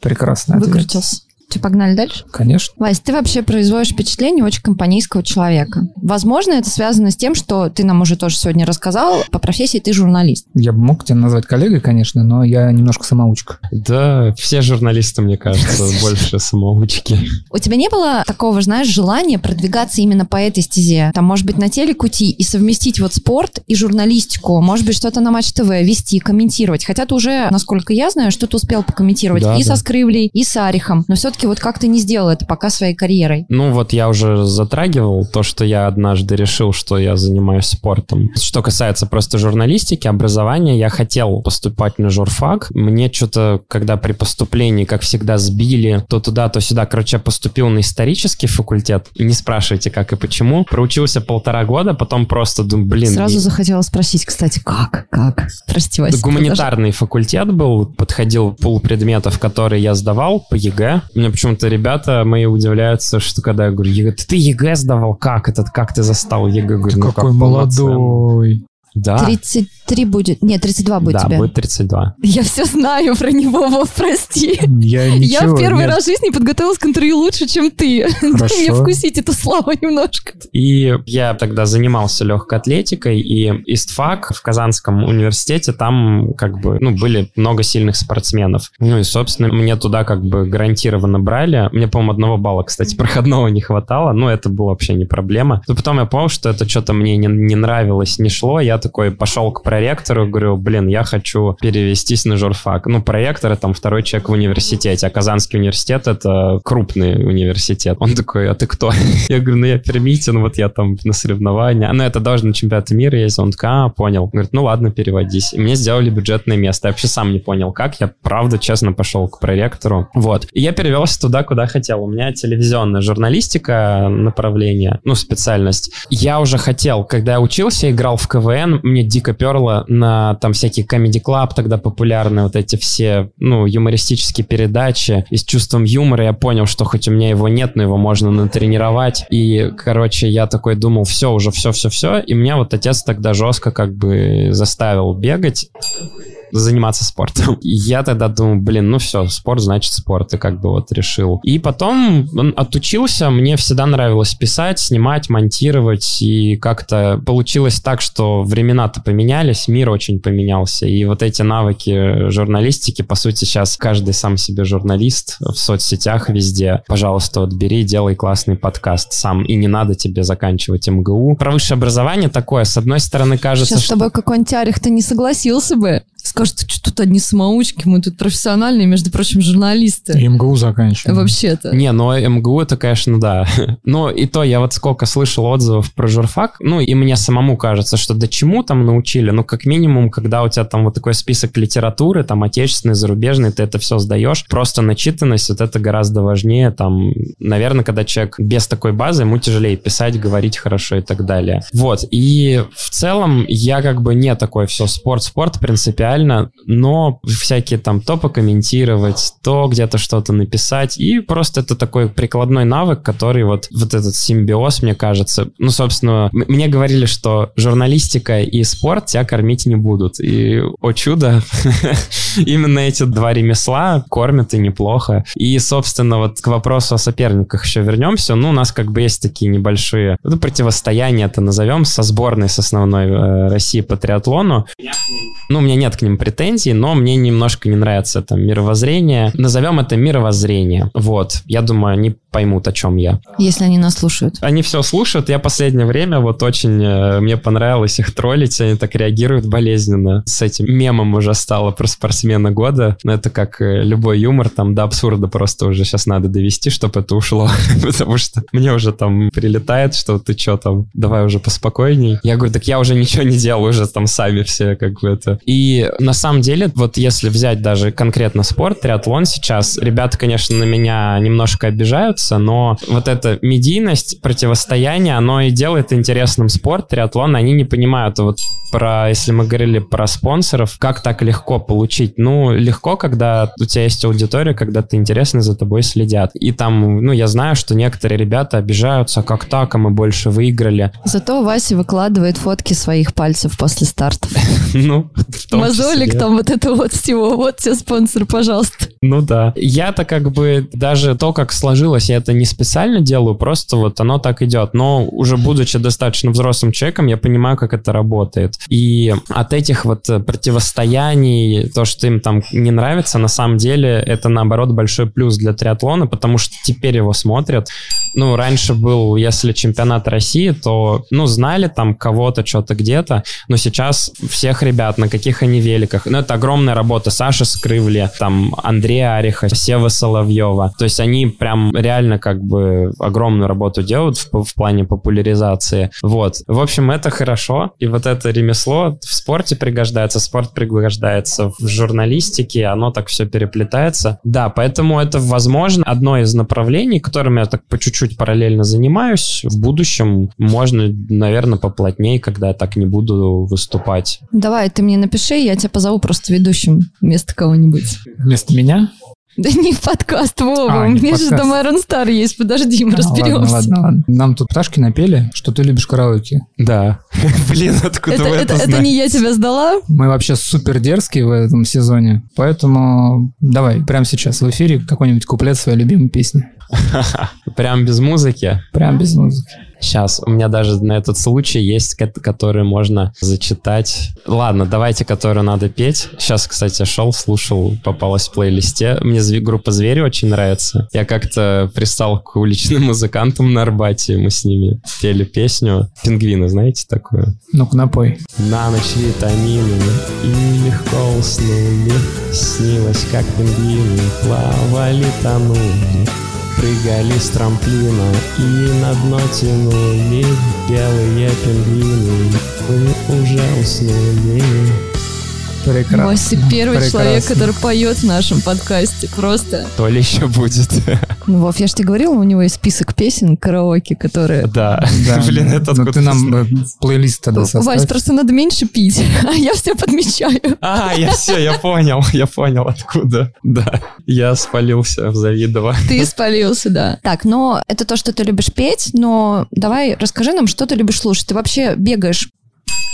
Прекрасно. Выкрутился. Ты погнали дальше? Конечно. Вась, ты вообще производишь впечатление очень компанейского человека. Возможно, это связано с тем, что ты нам уже тоже сегодня рассказал, по профессии ты журналист. Я бы мог тебя назвать коллегой, конечно, но я немножко самоучка. Да, все журналисты, мне кажется, больше самоучки. У тебя не было такого, знаешь, желания продвигаться именно по этой стезе? Там, может быть, на телек уйти и совместить вот спорт и журналистику, может быть, что-то на Матч ТВ вести, комментировать. Хотя ты уже, насколько я знаю, что-то успел покомментировать и со Скрывлей, и с Арихом, но все-таки вот как ты не сделал это пока своей карьерой? Ну вот я уже затрагивал то, что я однажды решил, что я занимаюсь спортом. Что касается просто журналистики, образования, я хотел поступать на журфак. Мне что-то, когда при поступлении, как всегда, сбили то туда, то сюда. Короче, я поступил на исторический факультет. Не спрашивайте, как и почему. Проучился полтора года, потом просто думаю, блин... Сразу не... захотела спросить, кстати, как? Как? Прости, Вася. Гуманитарный даже... факультет был, подходил пул предметов, которые я сдавал по ЕГЭ. Мне почему-то ребята мои удивляются, что когда я говорю, ЕГЭ, ты ЕГЭ сдавал? Как этот? Как ты застал ЕГЭ? Говорю, ты ну, какой как молодой. Да. тридцать три будет. Нет, тридцать два будет да, тебе. Да, будет тридцать два. Я все знаю про него, Вов, прости. Я, ничего, я в первый нет. раз в жизни подготовилась к интервью лучше, чем ты. Хорошо. Дай мне вкусить эту славу немножко. И я тогда занимался легкой атлетикой, и истфак в Казанском университете, там как бы, ну, были много сильных спортсменов. Ну и, собственно, мне туда как бы гарантированно брали. Мне, по-моему, одного балла, кстати, проходного не хватало, но это была вообще не проблема. Но потом я понял, что это что-то мне не, не нравилось, не шло, я такой пошел к проректору, говорю, блин, я хочу перевестись на журфак. Ну, проректор, там, второй человек в университете, а Казанский университет — это крупный университет. Он такой, а ты кто? Я говорю, ну, я пермитин, вот я там на соревнования. Ну, это должен чемпионат мира есть. Он такой, а, понял. Говорит, ну, ладно, переводись. И мне сделали бюджетное место. Я вообще сам не понял, как. Я, правда, честно пошел к проректору. Вот. И я перевелся туда, куда хотел. У меня телевизионная журналистика направление, ну, специальность. Я уже хотел, когда я учился, играл в КВН, мне дико перло на там всякие Comedy Club, тогда популярные вот эти все, ну, юмористические передачи. И с чувством юмора я понял, что хоть у меня его нет, но его можно натренировать. И, короче, я такой думал, все, уже все-все-все. И меня вот отец тогда жестко как бы заставил бегать. заниматься спортом. Я тогда думал, блин, ну все, спорт значит спорт, и как бы вот решил. И потом он отучился, мне всегда нравилось писать, снимать, монтировать, и как-то получилось так, что времена-то поменялись, мир очень поменялся, и вот эти навыки журналистики, по сути, сейчас каждый сам себе журналист в соцсетях везде. Пожалуйста, вот бери, делай классный подкаст сам, и не надо тебе заканчивать эм гэ у. Про высшее образование такое, с одной стороны, кажется, сейчас что... Сейчас с тобой какой-нибудь Арих-то не согласился бы. Скажут, что тут одни самоучки, мы тут профессиональные, между прочим, журналисты. И эм гэ у заканчиваем. Вообще-то. Не, но эм гэ у это, конечно, да. Но и то, я вот сколько слышал отзывов про журфак, ну и мне самому кажется, что да чему там научили, ну как минимум, когда у тебя там вот такой список литературы, там отечественной, зарубежной, ты это все сдаешь, просто начитанность, вот это гораздо важнее, там, наверное, когда человек без такой базы, ему тяжелее писать, говорить хорошо и так далее. Вот, и в целом я как бы не такой все спорт-спорт принципиально, но всякие там то покомментировать, то где-то что-то написать, и просто это такой прикладной навык, который вот, вот этот симбиоз, мне кажется, ну, собственно, м- мне говорили, что журналистика и спорт тебя кормить не будут, и, о чудо, именно эти два ремесла кормят и неплохо, и, собственно, вот к вопросу о соперниках еще вернемся, ну, у нас как бы есть такие небольшие, ну, противостояния, это назовем, со сборной, с основной э, России по триатлону, ну, у меня нет к ним претензий, но мне немножко не нравится там мировоззрение. Назовем это мировоззрение. Вот. Я думаю, они поймут, о чем я. Если они нас слушают. Они все слушают. Я последнее время вот очень... Э, мне понравилось их троллить. Они так реагируют болезненно. С этим мемом уже стало про спортсмена года. Но это как э, любой юмор. Там до абсурда просто уже сейчас надо довести, чтобы это ушло. Потому что мне уже там прилетает, что ты что там, давай уже поспокойней. Я говорю, так я уже ничего не делаю, уже там сами все как бы это... И на самом деле, вот если взять даже конкретно спорт, триатлон сейчас, ребята, конечно, на меня немножко обижаются, но вот эта медийность, противостояние, оно и делает интересным спорт, триатлон, они не понимают вот про, если мы говорили про спонсоров, как так легко получить? Ну, легко, когда у тебя есть аудитория, когда ты интересный, за тобой следят. И там, ну, я знаю, что некоторые ребята обижаются, как так, а мы больше выиграли. Зато Вася выкладывает фотки своих пальцев после стартов. Ну, в том числе. Мозолик там вот это вот всего. Вот тебе спонсор, пожалуйста. Ну да. Я-то как бы даже то, как сложилось, я это не специально делаю, просто вот оно так идет. Но уже будучи достаточно взрослым человеком, я понимаю, как это работает. И от этих вот противостояний, то, что им там не нравится, на самом деле это, наоборот, большой плюс для триатлона, потому что теперь его смотрят. Ну, раньше был, если чемпионат России, то, ну, знали там кого-то, что-то где-то, но сейчас всех ребят, на каких они великах. Ну, это огромная работа Саши Скрывли, там, Андрея Ариха, Сева Соловьева. То есть они прям реально как бы огромную работу делают в, в плане популяризации. Вот. В общем, это хорошо, и вот это ремесло в спорте пригождается, спорт пригождается в журналистике, оно так все переплетается. Да, поэтому это, возможно, одно из направлений, которым я так по чуть-чуть чуть параллельно занимаюсь. В будущем можно, наверное, поплотнее, когда я так не буду выступать. Давай, ты мне напиши, я тебя позову просто ведущим вместо кого-нибудь. Вместо меня? Да не в подкаст, Вова, а, у меня же там Iron Star есть, подожди, мы а, разберемся. Ладно, ладно, ладно. Нам тут пташки напели, что ты любишь караоке. Да. Блин, откуда это, вы это, это знаете? Это не я тебя сдала? Мы вообще супер дерзкие в этом сезоне, поэтому давай, прямо сейчас в эфире какой-нибудь куплет своей любимой песни. Прям без музыки? Прям без музыки. Сейчас, у меня даже на этот случай есть, которые можно зачитать. Ладно, давайте, которую надо петь. Сейчас, кстати, шел, слушал, попалась в плейлисте. Мне группа «Звери» очень нравится. Я как-то пристал к уличным музыкантам на Арбате. Мы с ними пели песню «Пингвины», знаете такую? Ну-ка, напой. На ночь витамины и легко уснули. Снилось, как пингвины плавали, тонули. Прыгали с трамплина и на дно тянули. Белые пингвины, мы уже уснули. Прекрасно. Вася первый Прекрасно. человек, который поет в нашем подкасте. Просто. То ли еще будет. Ну, Вов, я же тебе говорила, у него есть список песен караоке, которые... Да. да. Блин, это откуда ты нам плейлист тогда составишь. Вась, просто надо меньше пить, а я все подмечаю. А, я все, я понял, я понял, откуда. Да, я спалился в Завидово. Ты спалился, да. Так, но это то, что ты любишь петь, но давай расскажи нам, что ты любишь слушать. Ты вообще бегаешь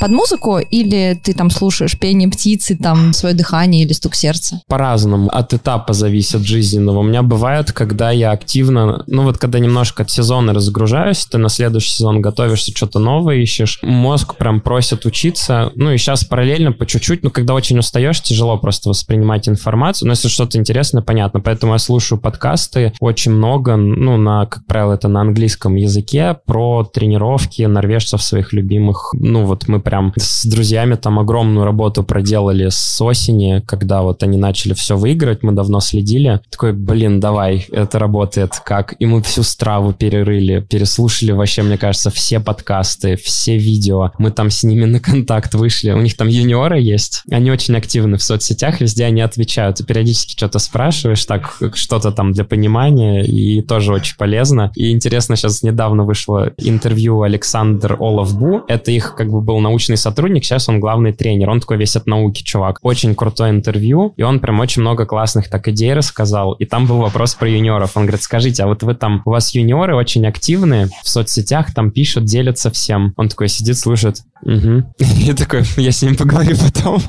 под музыку, или ты там слушаешь пение птицы, там свое дыхание или стук сердца? По-разному. От этапа зависит жизненного. У меня бывает, когда я активно, ну вот когда немножко от сезона разгружаюсь, ты на следующий сезон готовишься, что-то новое ищешь, мозг прям просит учиться. Ну и сейчас параллельно по чуть-чуть, ну когда очень устаешь, тяжело просто воспринимать информацию. Но если что-то интересное, понятно. Поэтому я слушаю подкасты очень много, ну на, как правило, это на английском языке, про тренировки норвежцев своих любимых. Ну вот мы прям с друзьями там огромную работу проделали с осени, когда вот они начали все выигрывать, мы давно следили. Такой, блин, давай, это работает как? И мы всю страву перерыли, переслушали вообще, мне кажется, все подкасты, все видео. Мы там с ними на контакт вышли. У них там юниоры есть. Они очень активны в соцсетях, везде они отвечают. Ты периодически что-то спрашиваешь, так, что-то там для понимания, и тоже очень полезно. И интересно, сейчас недавно вышло интервью Александр Олафбу. Это их как бы был научный сотрудник, сейчас он главный тренер. Он такой весь от науки, чувак. Очень крутое интервью, и он прям очень много классных так идей рассказал. И там был вопрос про юниоров. Он говорит, скажите, а вот вы там, у вас юниоры очень активные, в соцсетях там пишут, делятся всем. Он такой сидит, слушает. Угу. И такой, я с ним поговорю потом.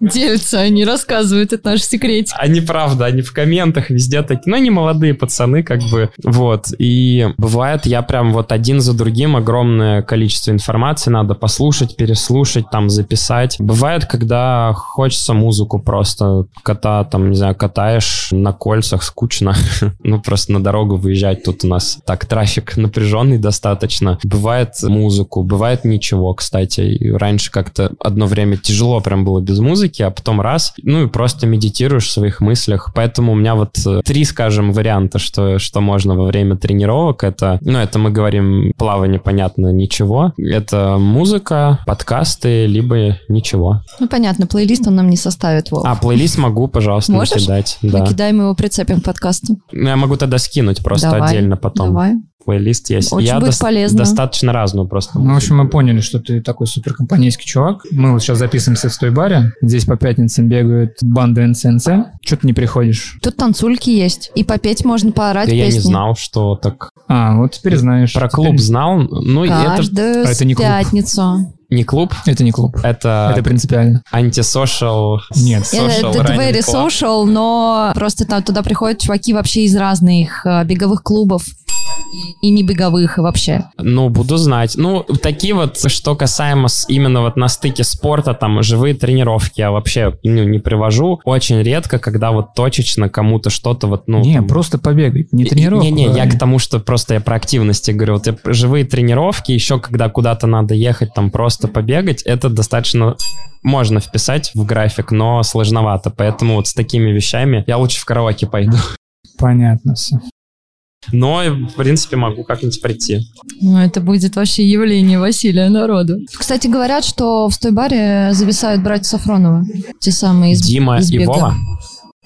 Делятся, они рассказывают, это наш секретик. Они, правда, они в комментах везде такие, ну, они молодые пацаны, как бы, вот. И бывает, я прям вот один за другим огромное количество информации надо послушать, переслушать, там, записать. Бывает, когда хочется музыку просто, кота, там, не знаю, катаешь на кольцах, скучно, ну, просто на дорогу выезжать, тут у нас так трафик напряженный достаточно. Бывает музыку, бывает ничего, кстати. Раньше как-то одно время тяжело прям было без музыки, а потом раз, ну и просто медитируешь в своих мыслях. Поэтому у меня вот три, скажем, варианта, что, что можно во время тренировок. Это, ну, это мы говорим, плавание, понятно, ничего. Это музыка, подкасты, либо ничего. Ну, понятно, плейлист он нам не составит, Вов. А, плейлист могу, пожалуйста, можешь? Накидать. Да. Накидай, мы его прицепим к подкасту. Ну, я могу тогда скинуть просто давай, отдельно потом. Давай. Плейлист есть. Очень я будет дос- полезно. Достаточно разную просто. Ну, в общем, мы поняли, что ты такой суперкомпанейский чувак. Мы вот сейчас записываемся в той баре. Здесь по пятницам бегают банда эн цэ эн цэ. Чего ты не приходишь? Тут танцульки есть. И попеть можно, поорать да песни. Я не знал, что так... А, вот теперь знаешь. Про теперь... клуб знал. Ну, каждую это... это не клуб. Пятницу. Не клуб? Это не клуб. Это, это принципиально. Антисошал. Нет, social, это very social, но просто там туда приходят чуваки вообще из разных беговых клубов. И не беговых вообще. Ну, буду знать. Ну, такие вот, что касаемо именно вот на стыке спорта, там, живые тренировки я вообще ну, не привожу. Очень редко, когда вот точечно кому-то что-то вот, ну... Не, там... просто побегать, не тренировка. Не-не, я к тому, что просто я про активности говорю. Вот я, живые тренировки, еще когда куда-то надо ехать, там, просто побегать, это достаточно... Можно вписать в график, но сложновато. Поэтому вот с такими вещами я лучше в караоке пойду. Понятно все. Но, в принципе, могу как-нибудь прийти. Ну, это будет вообще явление Василия народу. Кстати, говорят, что в Стойбаре зависают братья Сафронова. Те самые из Дима из и Вова.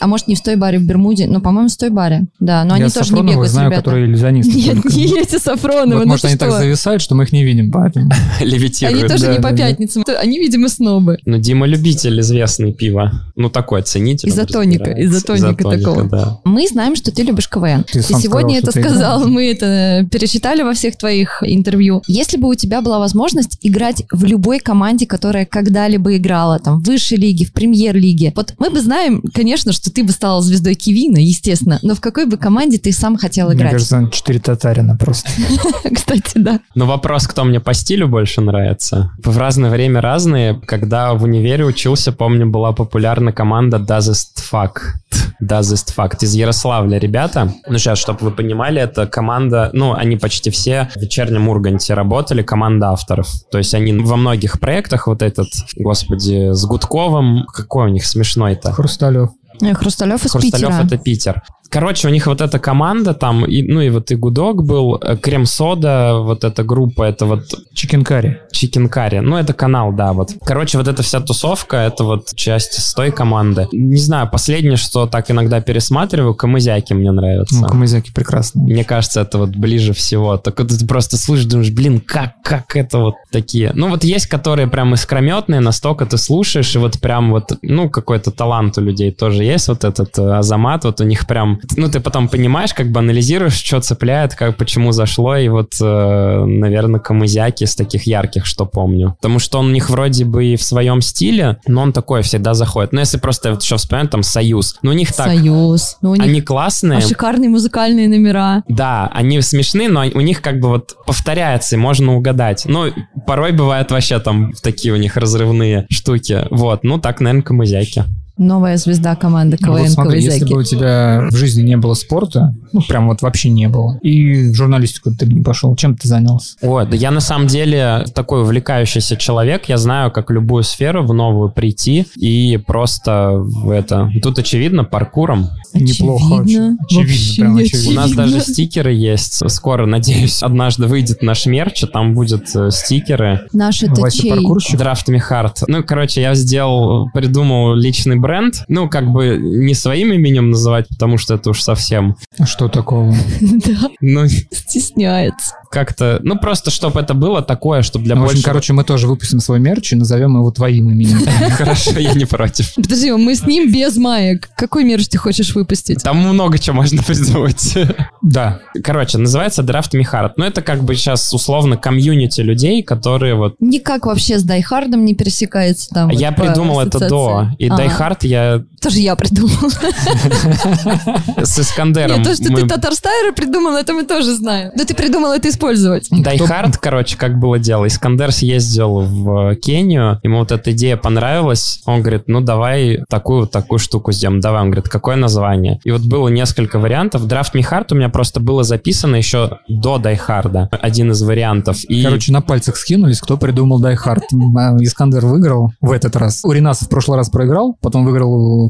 А может, не в Стойбаре, в Бермуде, но, по-моему, в Стойбаре. Да, но я они тоже не бегают, я знаю, ребята. Которые иллюзионисты. Нет, только. Не эти Сафроновы, вот, ну может, они что? Так зависают, что мы их не видим, поэтому... Левитируют. Они тоже да, не да, по пятницам, да. Они, видимо, снобы. Ну, Дима любитель известный пива. Ну, такой ценитель. Изотоника, изотоника, изотоника такого. Да. Мы знаем, что ты любишь ка вэ эн. Ты, ты сегодня сказал, это сказал, играешь. Мы это перечитали во всех твоих интервью. Если бы у тебя была возможность играть в любой команде, которая когда-либо играла, там, в высшей лиге, в премьер-лиге, вот мы бы знаем, конечно, что ты бы стала звездой Кивина, естественно, но в какой бы команде ты сам хотел играть? Мне кажется, четыре татарина просто. Кстати, да. Но вопрос, кто мне по стилю больше нравится. В разное время разные. Когда в универе учился, помню, была популярна команда Dazest Fuck. Dazest Fuck из Ярославля, ребята. Ну, сейчас, чтобы вы понимали, это команда, ну, они почти все в вечернем Урганте работали, команда авторов. То есть они во многих проектах, вот этот, господи, с Гудковым, какой у них смешной-то? Хрусталев. Хрусталев из Хрусталев Питера. Хрусталев — это Питер. Короче, у них вот эта команда там, и, ну и вот и Гудок был, Крем-Сода, вот эта группа, это вот... Чикенкари. Чикенкари. Ну, это канал, да, вот. Короче, вот эта вся тусовка, это вот часть с той команды. Не знаю, последнее, что так иногда пересматриваю, Камызяки мне нравятся. Ну, Камызяки прекрасно. Мне кажется, это вот ближе всего. Так вот ты просто слышишь, думаешь, блин, как, как это вот такие. Ну, вот есть, которые прям искрометные, настолько ты слушаешь, и вот прям вот, ну, какой-то талант у людей тоже есть. Вот этот Азамат, вот у них прям там, ну, ты потом понимаешь, как бы анализируешь, что цепляет, как, почему зашло, и вот, э, наверное, Камызяки из таких ярких, что помню. Потому что он у них вроде бы и в своем стиле, но он такой всегда заходит. Ну, если просто вот еще вспоминать, там, Союз. Ну, у них так... Союз. Ну, у них... Они классные. А шикарные музыкальные номера. Да, они смешные, но у них как бы вот повторяется, и можно угадать. Ну, порой бывают вообще там такие у них разрывные штуки. Вот, ну, так, наверное, Камызяки. Новая звезда команды КВН Камызяки. Ну, вот смотри, если бы у тебя в жизни не было спорта, ну, прям вот вообще не было, и в журналистику ты не пошел, чем ты занялся? О, да я на самом деле такой увлекающийся человек, я знаю, как любую сферу в новую прийти, и просто в это... Тут очевидно паркуром. Очевидно. Неплохо вообще. Очевидно, прям очевидно. У нас даже стикеры есть. Скоро, надеюсь, однажды выйдет наш мерч, и там будут стикеры. Наш это чей? Драфт Ми Харт. Ну, короче, я сделал, придумал личный бренд, бренд, ну, как бы не своим именем называть, потому что это уж совсем... Что такого? Да, стесняется. Как-то, ну, просто, чтобы это было такое, чтобы для большего... Короче, мы тоже выпустим свой мерч и назовем его твоим именем. Хорошо, я не против. Подожди, мы с ним без маек. Какой мерч ты хочешь выпустить? Там много чего можно придумать. Да. Короче, называется Draft Me Hard. Ну, это как бы сейчас условно комьюнити людей, которые вот... Никак вообще с Die Hard'ом не пересекается там. Я придумал это до. И Die Hard я... Тоже я придумал. С Искандером. То, что ты Татарстайра придумал, это мы тоже знаем. Но ты придумал это использовать. Die Hard, короче, как было дело. Искандер съездил в Кению, ему вот эта идея понравилась. Он говорит, ну давай такую такую штуку сделаем. Давай. Он говорит, какое название? И вот было несколько вариантов. Draft Me Hard у меня просто было записано еще до Die Hard. Один из вариантов. И... Короче, на пальцах скинулись, кто придумал Die Hard. Искандер выиграл в этот раз. У Ринаса в прошлый раз проиграл, потом выиграл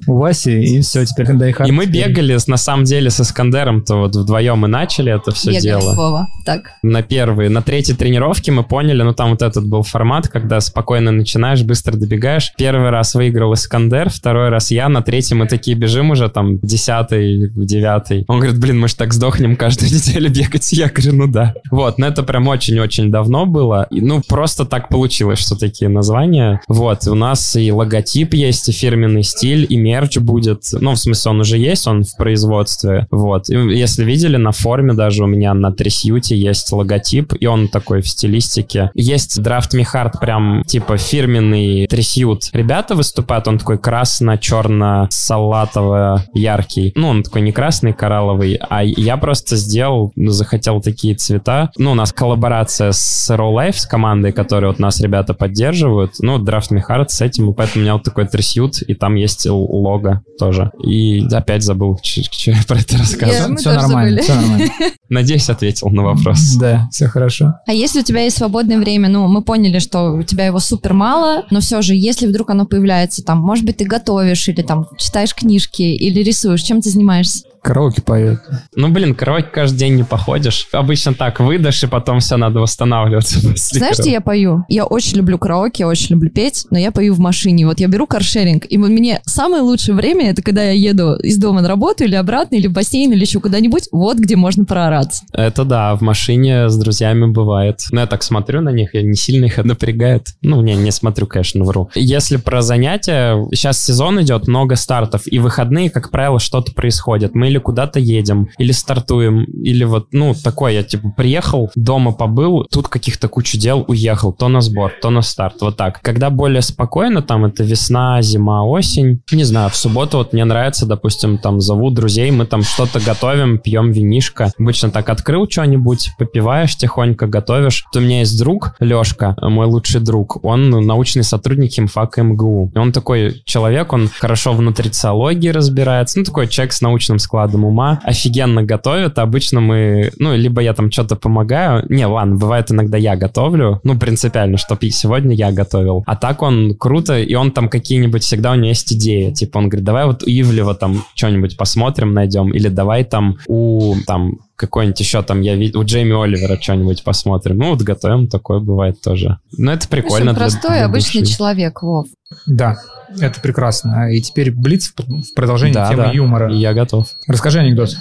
у Васи, и все, теперь Die Hard. И мы бегали, на самом деле, с Искандером-то вот вдвоем и начали это все Бегали, дело. Вова. Так. На первой, на третьей тренировке мы поняли, ну там вот этот был формат, когда спокойно начинаешь, быстро добегаешь. Первый раз выиграл Искандер, второй раз я, на третьем мы такие бежим уже, там, десятый, девятый. Он говорит, блин, мы же так сдохнем каждую неделю бегать. Я говорю, ну да. Вот, но это прям очень-очень давно было. И, ну, просто так получилось, что такие названия. Вот, у нас и логотип есть, и фирменный стиль, и мерч будет. Ну, в смысле, он уже есть, он в производстве. Вот, и, если видели, на форме даже у меня на Трисьюте есть логотип, и он такой в стилистике. Есть Draft Me Hard, прям типа фирменный Трисьют. Ребята выступают, он такой красно-черно-салатово-яркий. Ну, он такой не красный, коралловый, а я просто сделал, ну, захотел такие цвета. Ну, у нас коллаборация с Raw Life, с командой, которые вот нас ребята поддерживают. Ну, Draft Me Hard с этим, и поэтому у меня вот такой Трисьют, и там есть лого тоже. И опять забыл, что я про это рассказывал. Все нормально, все нормально. Надеюсь, ответил на вопрос. Да, все хорошо. А если у тебя есть свободное время, ну, мы поняли, что у тебя его супер мало, но все же, если вдруг оно появляется, там, может быть, ты готовишь, или там читаешь книжки, или рисуешь, чем ты занимаешься? Караоке поет. Ну, блин, караоке каждый день не походишь. Обычно так, выдашь, и потом все надо восстанавливаться. Знаешь, где я пою? Я очень люблю караоке, я очень люблю петь, но я пою в машине. Вот я беру каршеринг, и мне самое лучшее время, это когда я еду из дома на работу, или обратно, или в бассейн, или еще куда-нибудь, вот где можно проораться. Это да, в машине с друзьями бывает. Но я так смотрю на них, я не сильно их напрягает. Ну, не, не смотрю, конечно, вру. Если про занятия, сейчас сезон идет, много стартов, и выходные, как правило, что-то происходит. Мы или куда-то едем, или стартуем, или вот, ну, такое, я, типа, приехал, дома побыл, тут каких-то кучу дел, уехал, то на сбор, то на старт, вот так. Когда более спокойно, там, это весна, зима, осень, не знаю, в субботу вот мне нравится, допустим, там, зову друзей, мы там что-то готовим, пьем винишко, обычно так открыл что-нибудь, попиваешь тихонько, готовишь. Вот у меня есть друг, Лешка, мой лучший друг, он научный сотрудник химфака эм гэ у, и он такой человек, он хорошо в нутрициологии разбирается, ну, такой человек с научным складом ума, офигенно готовят. Обычно мы, ну, либо я там что-то помогаю. Не, ладно, бывает иногда я готовлю. Ну, принципиально, чтоб сегодня я готовил. А так он круто, и он там какие-нибудь, всегда у него есть идеи. Типа он говорит, давай вот у Ивлева там что-нибудь посмотрим, найдем. Или давай там у, там, какой-нибудь еще там, я видел, у Джейми Оливера что-нибудь посмотрим. Ну, вот готовим, такое бывает тоже. Но это прикольно. Очень простой, для, для обычный человек, Вов. Да. Это прекрасно. И теперь блиц в продолжении да, темы да. юмора. Я готов. Расскажи анекдот.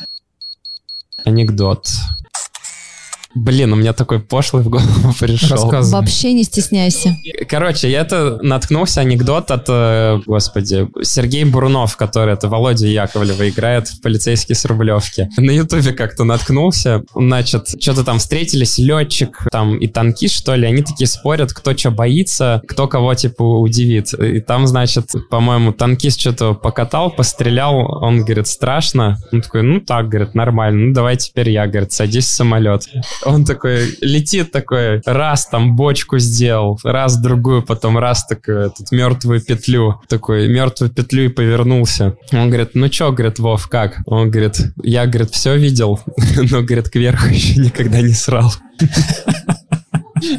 Анекдот. Блин, у меня такой пошлый в голову пришел. Вообще не стесняйся. Короче, я это наткнулся анекдот от, господи, Сергей Бурунов, который это Володя Яковлева играет в «Полицейский с Рублевки». На Ютубе как-то наткнулся. Значит, что-то там встретились, летчик там и танкист, что ли, они такие спорят, кто что боится, кто кого, типа, удивит. И там, значит, по-моему, танкист что-то покатал, пострелял, он говорит, страшно. Он такой, ну так, говорит, нормально, ну давай теперь я, говорит, садись в самолет. Он такой, летит такой, раз там бочку сделал, раз другую, потом раз такую, тут мертвую петлю, такой, мертвую петлю и повернулся. Он говорит, ну чё, говорит, Вов, как? Он говорит, я, говорит, все видел, но, говорит, кверху еще никогда не срал.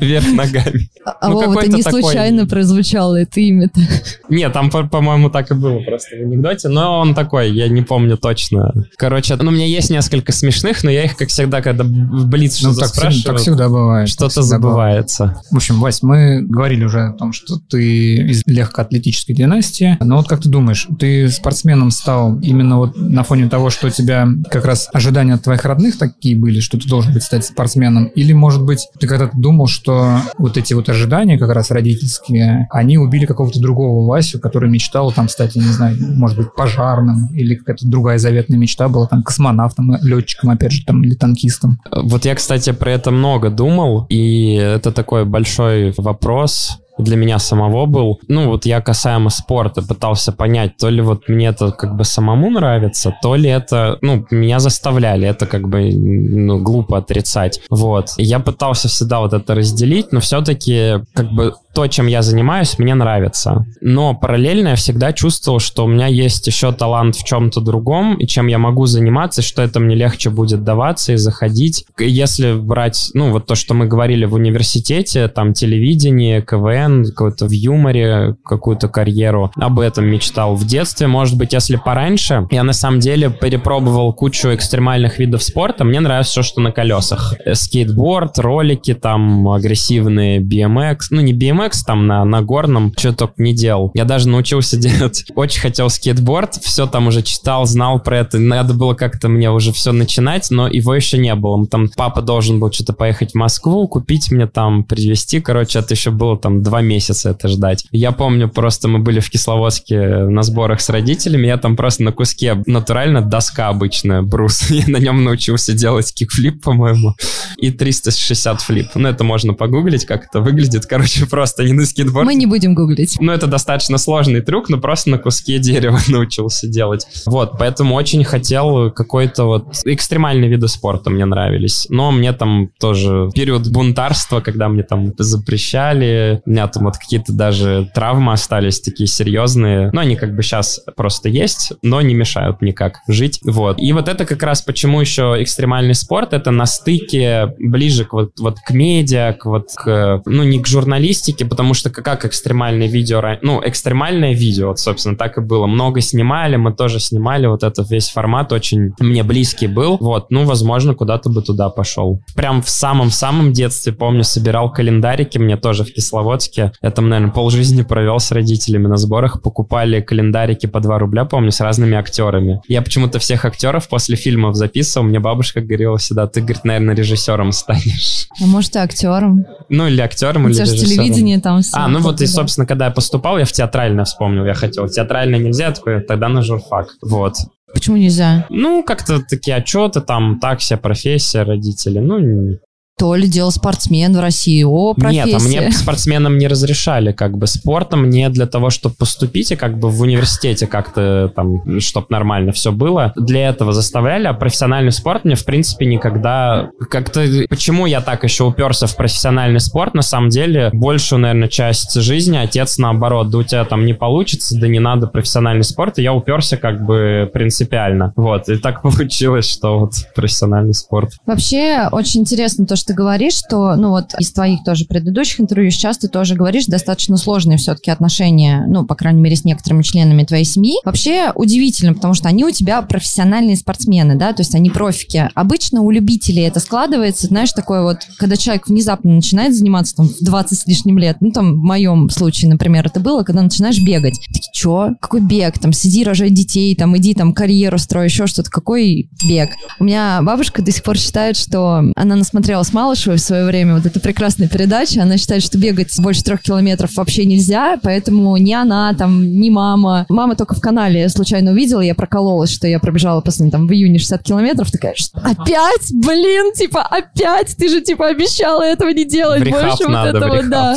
Вверх ногами. А, ну, Вова, это не такой... случайно прозвучало это имя-то. Нет, там, по- по-моему, так и было просто в анекдоте, но он такой, я не помню точно. Короче, ну, у меня есть несколько смешных, но я их, как всегда, когда в блиц ну, что-то так спрашиваю, всегда, так всегда бывает, что-то всегда забывается. Бывает. В общем, Вась, мы говорили уже о том, что ты из легкоатлетической династии, но вот как ты думаешь, ты спортсменом стал именно вот на фоне того, что у тебя как раз ожидания от твоих родных такие были, что ты должен быть стать спортсменом, или, может быть, ты когда-то думал, что вот эти вот ожидания как раз родительские, они убили какого-то другого Васю, который мечтал там стать, я не знаю, может быть, пожарным, или какая-то другая заветная мечта была, там, космонавтом, летчиком, опять же, там, или танкистом. Вот я, кстати, про это много думал, и это такой большой вопрос... для меня самого был. Ну, вот я касаемо спорта пытался понять, то ли вот мне это как бы самому нравится, то ли это, ну, меня заставляли, это как бы, ну, глупо отрицать. Вот. Я пытался всегда вот это разделить, но все-таки как бы то, чем я занимаюсь, мне нравится. Но параллельно я всегда чувствовал, что у меня есть еще талант в чем-то другом, и чем я могу заниматься, что это мне легче будет даваться и заходить. Если брать, ну, вот то, что мы говорили в университете, там, телевидение, КВН, какой-то в юморе, какую-то карьеру. Об этом мечтал в детстве. Может быть, если пораньше. Я на самом деле перепробовал кучу экстремальных видов спорта. Мне нравится все, что на колесах. Скейтборд, ролики, там агрессивные би эм экс. Ну, не би эм экс, там на, на горном. Что только не делал. Я даже научился делать. Очень хотел скейтборд. Все там уже читал, знал про это. Надо было как-то мне уже все начинать, но его еще не было. Там папа должен был что-то поехать в Москву, купить мне там, привезти. Короче, это еще было там два месяца это ждать. Я помню, просто мы были в Кисловодске на сборах с родителями, я там просто на куске натурально доска обычная, брус. Я на нем научился делать кикфлип, по-моему, и триста шестьдесят флип. Ну, это можно погуглить, как это выглядит. Короче, просто не на скейтборде. Мы не будем гуглить. Ну, это достаточно сложный трюк, но просто на куске дерева научился делать. Вот, поэтому очень хотел какой-то вот... Экстремальные виды спорта мне нравились. Но мне там тоже период бунтарства, когда мне там запрещали... У меня там вот какие-то даже травмы остались такие серьезные. Но они как бы сейчас просто есть, но не мешают никак жить. Вот. И вот это как раз почему еще экстремальный спорт. Это на стыке ближе к, вот, вот к медиа, к, вот, к, ну не к журналистике, потому что как экстремальное видео... Ну, экстремальное видео, вот, собственно, так и было. Много снимали, мы тоже снимали. Вот этот весь формат очень мне близкий был. Вот. Ну, возможно, куда-то бы туда пошел. Прям в самом-самом детстве, помню, собирал календарики. Мне тоже в Кисловодске. Я там, наверное, полжизни провел с родителями на сборах. Покупали календарики по два рубля, помню, с разными актерами. Я почему-то всех актеров после фильмов записывал. Мне бабушка говорила всегда, ты, говорит, наверное, режиссером станешь. А может, и актером. Ну, или актером, ну, или режиссером. Телевидение там все. А, ну вот, и, собственно, когда я поступал, я в театральное вспомнил, я хотел. Театральное нельзя, я такой, тогда на журфак. Вот. Почему нельзя? Ну, как-то такие отчеты, там, такси, профессия, родители, ну... То ли дело спортсмен в России. О, профессия. Нет, а мне спортсменам не разрешали как бы спортом. Мне для того, чтобы поступить и как бы в университете как-то там, чтобы нормально все было, для этого заставляли. А профессиональный спорт мне, в принципе, никогда... Как-то... Почему я так еще уперся в профессиональный спорт? На самом деле, большую, наверное, часть жизни отец, наоборот, да у тебя там не получится, да не надо профессиональный спорт. И я уперся как бы принципиально. Вот. И так получилось, что вот профессиональный спорт. Вообще, очень интересно то, что ты говоришь, что, ну вот из твоих тоже предыдущих интервью сейчас ты тоже говоришь, достаточно сложные все-таки отношения, ну, по крайней мере, с некоторыми членами твоей семьи. Вообще удивительно, потому что они у тебя профессиональные спортсмены, да, то есть они профики. Обычно у любителей это складывается, знаешь, такое вот, когда человек внезапно начинает заниматься там в двадцать с лишним лет, ну, там, в моем случае, например, это было, когда начинаешь бегать. Ты че? Какой бег? Там, сиди, рожай детей, там, иди, там, карьеру строй, еще что-то. Какой бег? У меня бабушка до сих пор считает, что она насмотрелась Малышевой в свое время. Вот эта прекрасная передача. Она считает, что бегать больше трех километров вообще нельзя, поэтому ни она, там, ни мама. Мама только в канале случайно увидела, я прокололась, что я пробежала последний, там, в июне шестьдесят километров. Такая, что опять? Блин, типа, опять? Ты же, типа, обещала этого не делать. Брехав больше надо, вот этого, брехав. Да.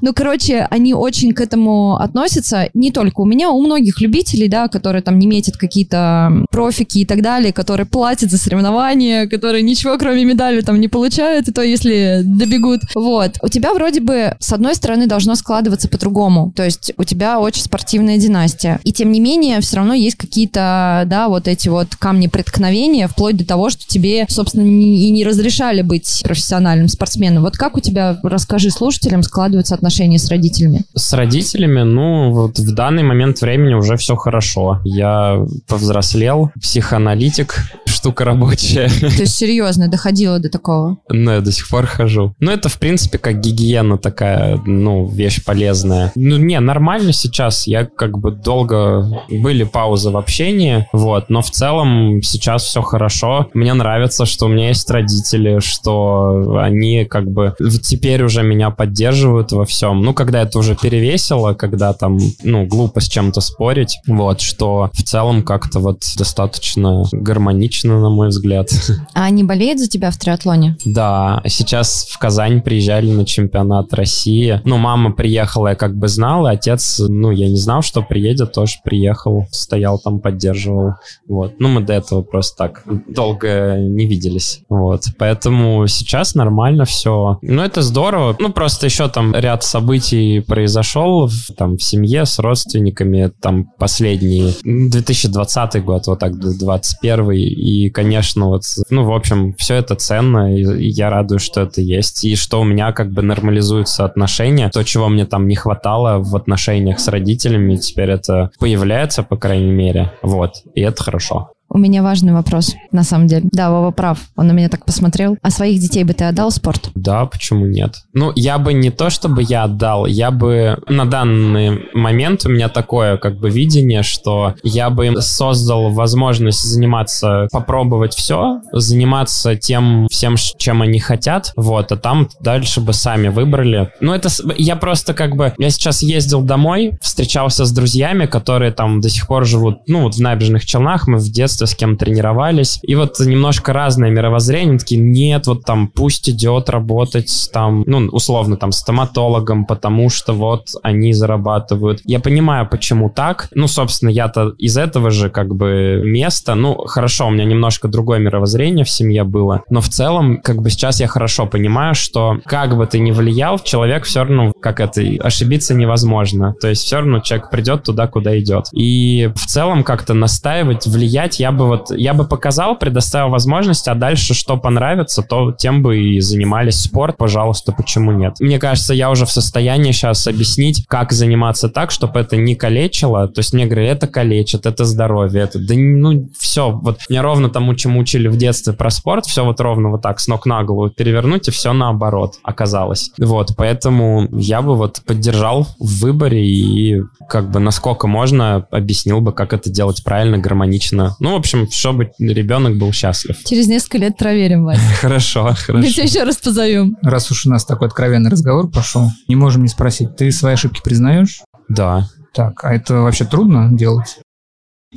Ну, короче, они очень к этому относятся. Не только у меня, у многих любителей, да, которые там не метят какие-то профики и так далее, которые платят за соревнования, которые ничего, кроме медали, там, не получают, и то, если добегут. Вот. У тебя вроде бы, с одной стороны, должно складываться по-другому. То есть у тебя очень спортивная династия. И, тем не менее, все равно есть какие-то, да, вот эти вот камни преткновения, вплоть до того, что тебе, собственно, не, и не разрешали быть профессиональным спортсменом. Вот как у тебя, расскажи слушателям, складываются отношения с родителями? С родителями, ну, вот в данный момент времени уже все хорошо. Я повзрослел, психоаналитик, штука рабочая. То есть, серьезно, доходило до такого? Ну, я до сих пор хожу. Ну, это, в принципе, как гигиена такая, ну, вещь полезная. Ну, не, нормально сейчас. Я как бы долго... Были паузы в общении, вот, но в целом сейчас все хорошо. Мне нравится, что у меня есть родители, что они как бы теперь уже меня поддерживают во всем. Ну, когда это уже перевесило, когда там, ну, глупо с чем-то спорить, вот, что в целом как-то вот достаточно гармонично, на мой взгляд. А они болеют за тебя в триатлоне? Да, сейчас в Казань приезжали на чемпионат России. Ну, мама приехала, я как бы знал, и отец, ну, я не знал, что приедет, тоже приехал, стоял там, поддерживал, вот. Ну, мы до этого просто так долго не виделись, вот. Поэтому сейчас нормально все. Ну, это здорово. Ну, просто еще там ряд событий произошел, там, в семье, с родственниками, там, последние. две тысячи двадцатый год, вот так, двадцать первый, и, конечно, вот, ну, в общем, все это ценно, и я радуюсь, что это есть, и что у меня как бы нормализуются отношения. То, чего мне там не хватало в отношениях с родителями, теперь это появляется, по крайней мере, вот, и это хорошо. У меня важный вопрос, на самом деле. Да, Вова прав, он на меня так посмотрел. А своих детей бы ты отдал спорт? Да, почему нет? Ну, я бы не то, чтобы я отдал, я бы на данный момент у меня такое как бы видение, что я бы им создал возможность заниматься, попробовать все, заниматься тем всем, чем они хотят, вот, а там дальше бы сами выбрали. Ну, это я просто как бы, я сейчас ездил домой, встречался с друзьями, которые там до сих пор живут, ну, вот в Набережных Челнах, мы в детстве с кем тренировались, и вот немножко разное мировоззрение, такие, нет, вот там пусть идет работать там, ну, условно, там, стоматологом, потому что вот они зарабатывают. Я понимаю, почему так, ну, собственно, я-то из этого же, как бы, места, ну, хорошо, у меня немножко другое мировоззрение в семье было, но в целом, как бы, сейчас я хорошо понимаю, что как бы ты ни влиял, человек все равно, как это, ошибиться невозможно, то есть все равно человек придет туда, куда идет, и в целом как-то настаивать, влиять я бы вот, я бы показал, предоставил возможность, а дальше что понравится, то тем бы и занимались. Спорт, пожалуйста, почему нет? Мне кажется, я уже в состоянии сейчас объяснить, как заниматься так, чтобы это не калечило, то есть мне говорили, это калечит, это здоровье, это, да ну, все, вот меня ровно тому, чему учили в детстве про спорт, все вот ровно вот так, с ног на голову перевернуть, и все наоборот оказалось. Вот, поэтому я бы вот поддержал в выборе и как бы насколько можно объяснил бы, как это делать правильно, гармонично. Ну, в общем, чтобы ребенок был счастлив. Через несколько лет проверим, Вася. Хорошо, хорошо. Мы тебя еще раз позовем. Раз уж у нас такой откровенный разговор пошел, не можем не спросить, ты свои ошибки признаешь? Да. Так, а это вообще трудно делать?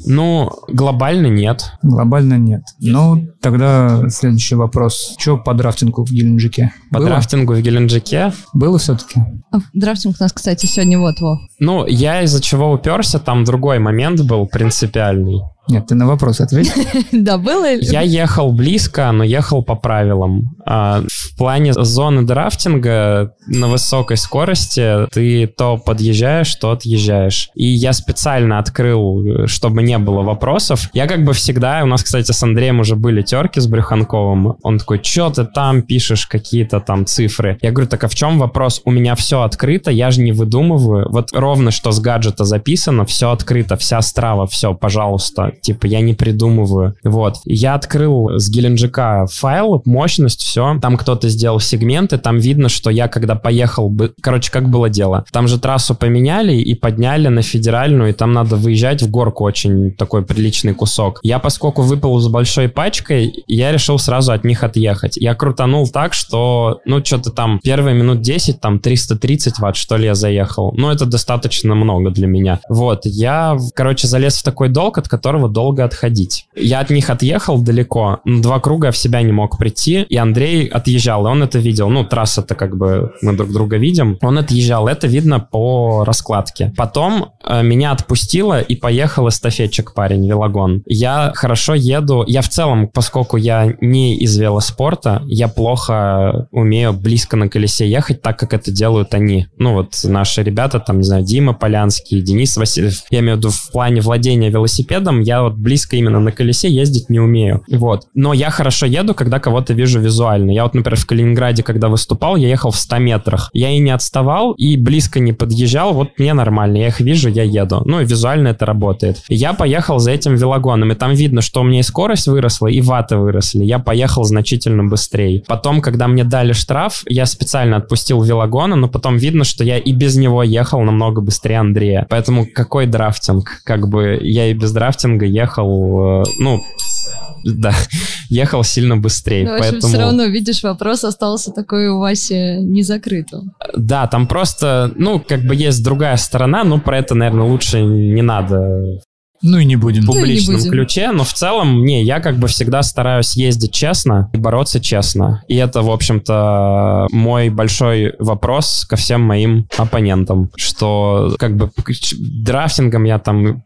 Ну, глобально нет. Глобально нет. Ну, тогда следующий вопрос. Что по драфтингу в Геленджике? По Было? драфтингу в Геленджике? Было все-таки. А драфтинг у нас, кстати, сегодня вот, Вов. Ну, я из-за чего уперся, там другой момент был принципиальный. Нет, ты на вопрос ответил. Да, было ли? Я ехал близко, но ехал по правилам. В плане зоны драфтинга на высокой скорости ты то подъезжаешь, то отъезжаешь. И я специально открыл, чтобы не было вопросов. Я как бы всегда... У нас, кстати, с Андреем уже были терки с Брюханковым. Он такой, что ты там пишешь какие-то там цифры? Я говорю, так а в чем вопрос? У меня все открыто, я же не выдумываю. Вот ровно что с гаджета записано, все открыто, вся страва, все, пожалуйста. типа я не придумываю. Вот. Я открыл с Геленджика файл, мощность, все. Там кто-то сделал сегменты, там видно, что я когда поехал... бы, короче, как было дело? Там же трассу поменяли и подняли на федеральную, и там надо выезжать в горку очень такой приличный кусок. Я, поскольку выпал с большой пачкой, я решил сразу от них отъехать. Я крутанул так, что, ну, что-то там первые минут десять, там триста тридцать ватт, что ли, я заехал. Ну, это достаточно много для меня. Вот. Я, короче, залез в такой долг, от которого долго отходить. Я от них отъехал далеко, но два круга в себя не мог прийти, и Андрей отъезжал, и он это видел. Ну, трасса-то как бы мы друг друга видим. Он отъезжал, это видно по раскладке. Потом э, меня отпустило, и поехал эстафетчик парень, велогон. Я хорошо еду, я в целом, поскольку я не из велоспорта, я плохо умею близко на колесе ехать, так как это делают они. Ну, вот наши ребята, там, не знаю, Дима Полянский, Денис Васильев. Я имею в виду в плане владения велосипедом, я вот близко именно на колесе ездить не умею. Вот. Но я хорошо еду, когда кого-то вижу визуально. Я вот, например, в Калининграде, когда выступал, я ехал в ста метрах. Я и не отставал, и близко не подъезжал. Вот мне нормально. Я их вижу, я еду. Ну, и визуально это работает. Я поехал за этим велогоном, и там видно, что у меня и скорость выросла, и ваты выросли. Я поехал значительно быстрее. Потом, когда мне дали штраф, я специально отпустил велогона, но потом видно, что я и без него ехал намного быстрее Андрея. Поэтому какой драфтинг? Как бы я и без драфтинга ехал, ну... Да, ехал сильно быстрее. Ну, поэтому... все равно, видишь, вопрос остался такой у Васи незакрытым. Да, там просто, ну, как бы есть другая сторона, но про это, наверное, лучше не надо... Ну и не будем. В публичном ну будем. ключе, но в целом, не, я как бы всегда стараюсь ездить честно и бороться честно. И это, в общем-то, мой большой вопрос ко всем моим оппонентам, что как бы драфтингом я там...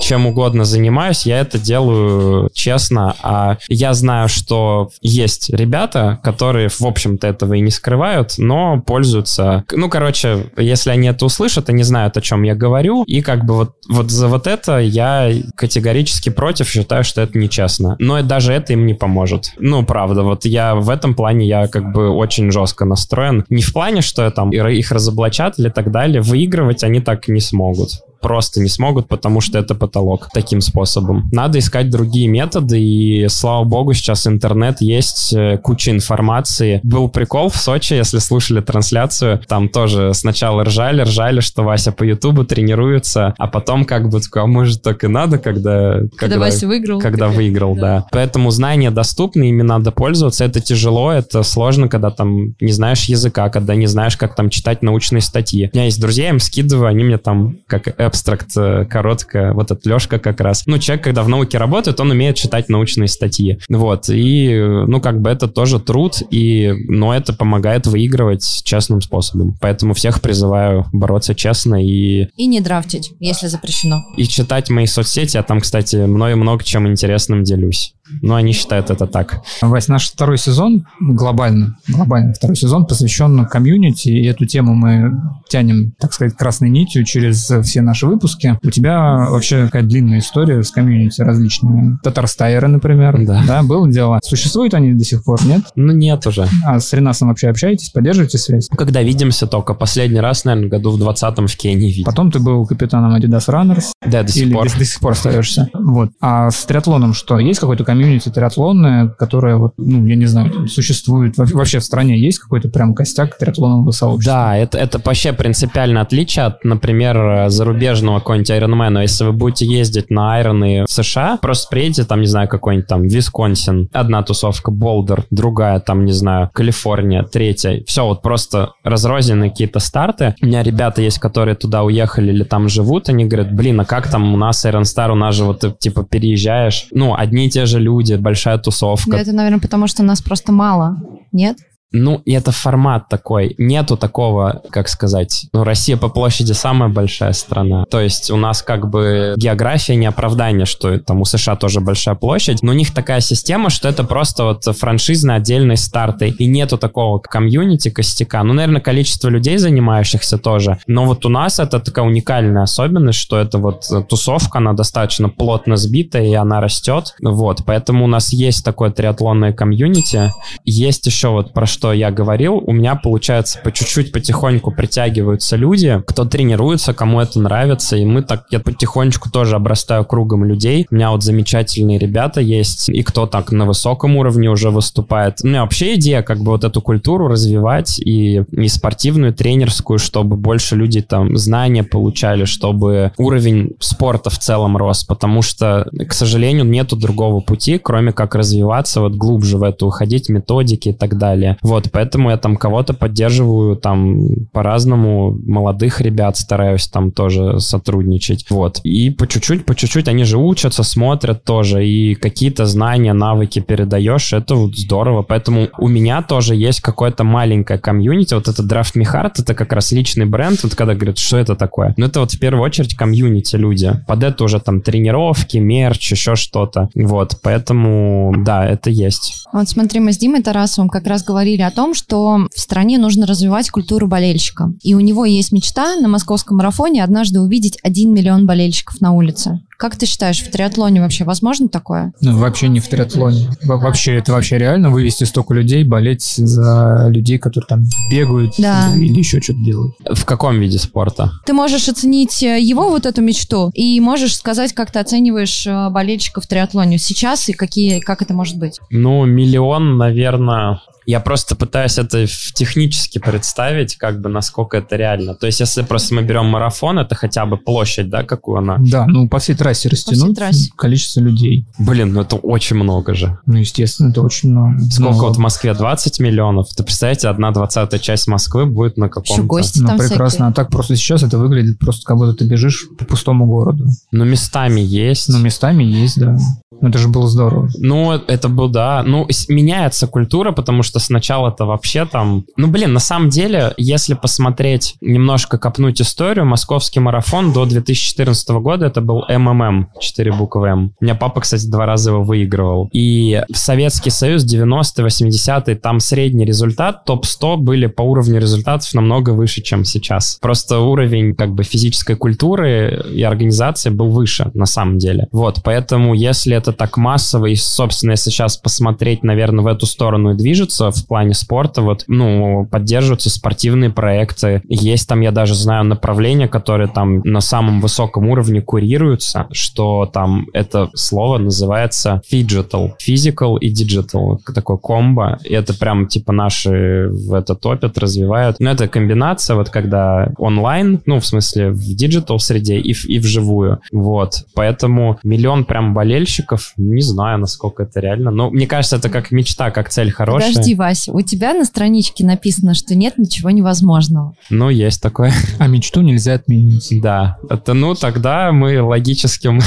чем угодно занимаюсь, я это делаю честно, а я знаю, что есть ребята, которые, в общем-то, этого и не скрывают, но пользуются, ну, короче, если они это услышат, они знают, о чем я говорю, и как бы вот, вот за вот это я категорически против, считаю, что это нечестно, но даже это им не поможет. Ну, правда, вот я в этом плане, я как бы очень жестко настроен, не в плане, что я там их разоблачат или так далее, выигрывать они так не смогут. Просто не смогут, потому что это потолок таким способом. Надо искать другие методы, и, слава богу, сейчас интернет есть, куча информации. Был прикол в Сочи, если слушали трансляцию, там тоже сначала ржали, ржали, что Вася по Ютубу тренируется, а потом как бы, а может, так и надо, когда... Когда, когда Вася выиграл. Когда выиграл, да. да. Поэтому знания доступны, ими надо пользоваться. Это тяжело, это сложно, когда там не знаешь языка, когда не знаешь, как там читать научные статьи. У меня есть друзья, я им скидываю, они мне там как... абстракт, коротко, вот этот Лешка как раз. Ну, человек, когда в науке работает, он умеет читать научные статьи. Вот. И, ну, как бы это тоже труд, и, но это помогает выигрывать честным способом. Поэтому всех призываю бороться честно и... И не драфтить, если запрещено. И читать мои соцсети, а там, кстати, мною много чем интересным делюсь. Но они считают это так. Вась, наш второй сезон, глобально, глобально второй сезон, посвящен комьюнити, и эту тему мы тянем, так сказать, красной нитью через все наши выпуски. У тебя вообще какая длинная история с комьюнити различными. Татарстайеры, например. Да. Да, было дело. Существуют они до сих пор, нет? Ну, нет уже. А с Ренасом вообще общаетесь, поддерживаете связь? Когда видимся только. Последний раз, наверное, году в двадцатом в Кении видел. Потом ты был капитаном Adidas Runners. Да, до сих или пор. Или до, до сих пор остаешься. Вот. А с триатлоном что? Есть какой-то комьюнити? Комьюнити триатлонная, которая, вот, ну, я не знаю, существует вообще в стране, есть какой-то прям костяк триатлонного сообщества? Да, это, это вообще принципиальное отличие от, например, зарубежного какого-нибудь Ironman. Если вы будете ездить на Iron'ы в США, просто приедете, там, не знаю, какой-нибудь там Висконсин, одна тусовка, Болдер, другая, там, не знаю, Калифорния, третья. Все, вот просто разрозненные какие-то старты. У меня ребята есть, которые туда уехали или там живут, они говорят, блин, а как там у нас Iron Star, у нас же вот ты, типа, переезжаешь. Ну, одни и те же люди, люди, большая тусовка. Да, это, наверное, потому что нас просто мало, нет? Ну, и это формат такой. Нету такого, как сказать, ну, Россия по площади самая большая страна. То есть у нас как бы география не оправдание, что там у США тоже большая площадь, но у них такая система, что это просто вот франшизы отдельные старты. И нету такого комьюнити, костяка. Ну, наверное, количество людей, занимающихся тоже. Но вот у нас это такая уникальная особенность, что это вот тусовка, она достаточно плотно сбита, и она растет. Вот, поэтому у нас есть такое триатлонное комьюнити. Есть еще вот про что я говорил, у меня, получается, по чуть-чуть, потихоньку притягиваются люди, кто тренируется, кому это нравится, и мы так, я потихонечку тоже обрастаю кругом людей. У меня вот замечательные ребята есть, и кто так на высоком уровне уже выступает. У меня вообще идея, как бы вот эту культуру развивать, и, и спортивную, и тренерскую, чтобы больше люди там знания получали, чтобы уровень спорта в целом рос, потому что, к сожалению, нету другого пути, кроме как развиваться, вот глубже в это уходить, методики и так далее. Вот, поэтому я там кого-то поддерживаю там по-разному, молодых ребят стараюсь там тоже сотрудничать. Вот. И по чуть-чуть, по чуть-чуть они же учатся, смотрят тоже, и какие-то знания, навыки передаешь, это вот здорово. Поэтому у меня тоже есть какое-то маленькое комьюнити, вот это Draft Me Hard, это как раз личный бренд, вот когда говорят, что это такое? Ну это вот в первую очередь комьюнити люди. Под это уже там тренировки, мерч, еще что-то. Вот, поэтому да, это есть. Вот смотри, мы с Димой Тарасовым как раз говорили о том, что в стране нужно развивать культуру болельщика. И у него есть мечта на московском марафоне однажды увидеть один миллион болельщиков на улице. Как ты считаешь, в триатлоне вообще возможно такое? Ну, вообще не в триатлоне. Во- вообще, это вообще реально вывести столько людей, болеть за людей, которые там бегают, да, или еще что-то делают. В каком виде спорта? Ты можешь оценить его, вот эту мечту, и можешь сказать, как ты оцениваешь болельщиков в триатлоне сейчас и какие, как это может быть? Ну, миллион, наверное... Я просто пытаюсь это технически представить, как бы, насколько это реально. То есть, если просто мы берем марафон, это хотя бы площадь, да, какую она? Да, ну, по всей трассе растянуть трассе. Количество людей. Блин, ну это очень много же. Ну, естественно, это очень много. Сколько много. Вот в Москве? двадцать миллионов. Ты представляете, одна двадцатая часть Москвы будет на каком-то... Еще гости там ну, прекрасно. Всякие. А так просто сейчас это выглядит просто, как будто ты бежишь по пустому городу. Ну, местами есть. Ну, местами есть, да. Это же было здорово. Ну, это было, да. Ну, меняется культура, потому что сначала-то вообще там... Ну, блин, на самом деле, если посмотреть, немножко копнуть историю, московский марафон до две тысячи четырнадцатого года это был эм эм эм, четыре буквы М. У меня папа, кстати, два раза его выигрывал. И в Советский Союз девяностые, восьмидесятые, там средний результат, топ сто были по уровню результатов намного выше, чем сейчас. Просто уровень, как бы, физической культуры и организации был выше, на самом деле. Вот, поэтому, если это так массово, и, собственно, если сейчас посмотреть, наверное, в эту сторону и движется в плане спорта, вот, ну, поддерживаются спортивные проекты. Есть там, я даже знаю, направления, которые там на самом высоком уровне курируются, что там это слово называется фиджитал. Физикал и диджитал. Такое комбо. И это прям, типа, наши в это топят, развивают. Но это комбинация, вот, когда онлайн, ну, в смысле, в диджитал среде и, и вживую. Вот. Поэтому миллион прям болельщиков, не знаю, насколько это реально. Но мне кажется, это как мечта, как цель хорошая. Подожди, Вася, у тебя на страничке написано, что нет ничего невозможного. Ну, есть такое. А мечту нельзя отменить. Да. Это, ну, тогда мы логическим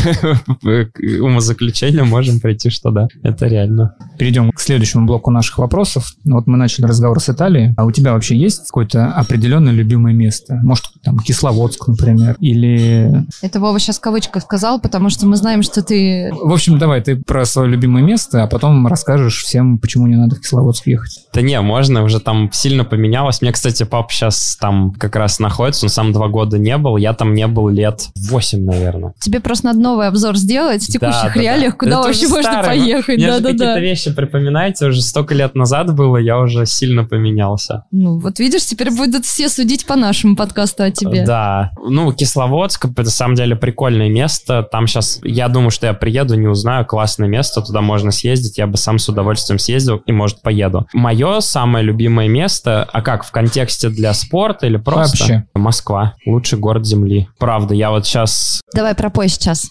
умозаключением можем прийти, что да, это реально. Перейдем к следующему блоку наших вопросов. Вот мы начали разговор с Италией. А у тебя вообще есть какое-то определенное любимое место? Может, там, Кисловодск, например, или... Это Вова сейчас в кавычках сказал, потому что мы знаем, что ты... В общем, давай, ты про свое любимое место, а потом расскажешь всем, почему не надо в Кисловодск ехать. Да не, можно, уже там сильно поменялось. Мне, кстати, пап сейчас там как раз находится, он сам два года не был, я там не был лет восемь, наверное. Тебе просто надо новый обзор сделать в текущих да, реалиях, да, куда это вообще можно старый, поехать. Мне да, да, какие-то да. вещи припоминаете, уже столько лет назад было, я уже сильно поменялся. Ну, вот видишь, теперь будут все судить по нашему подкасту о тебе. Да, ну, Кисловодск, это, на самом деле, прикольное место, там сейчас, я думаю, что я приеду, не узнаю, классное место, туда можно съездить, я бы сам с удовольствием съездил и, может, поеду. Мое самое любимое место, а как, в контексте для спорта или просто? Вообще. Москва. Лучший город Земли. Правда, я вот сейчас... Давай, пропой сейчас.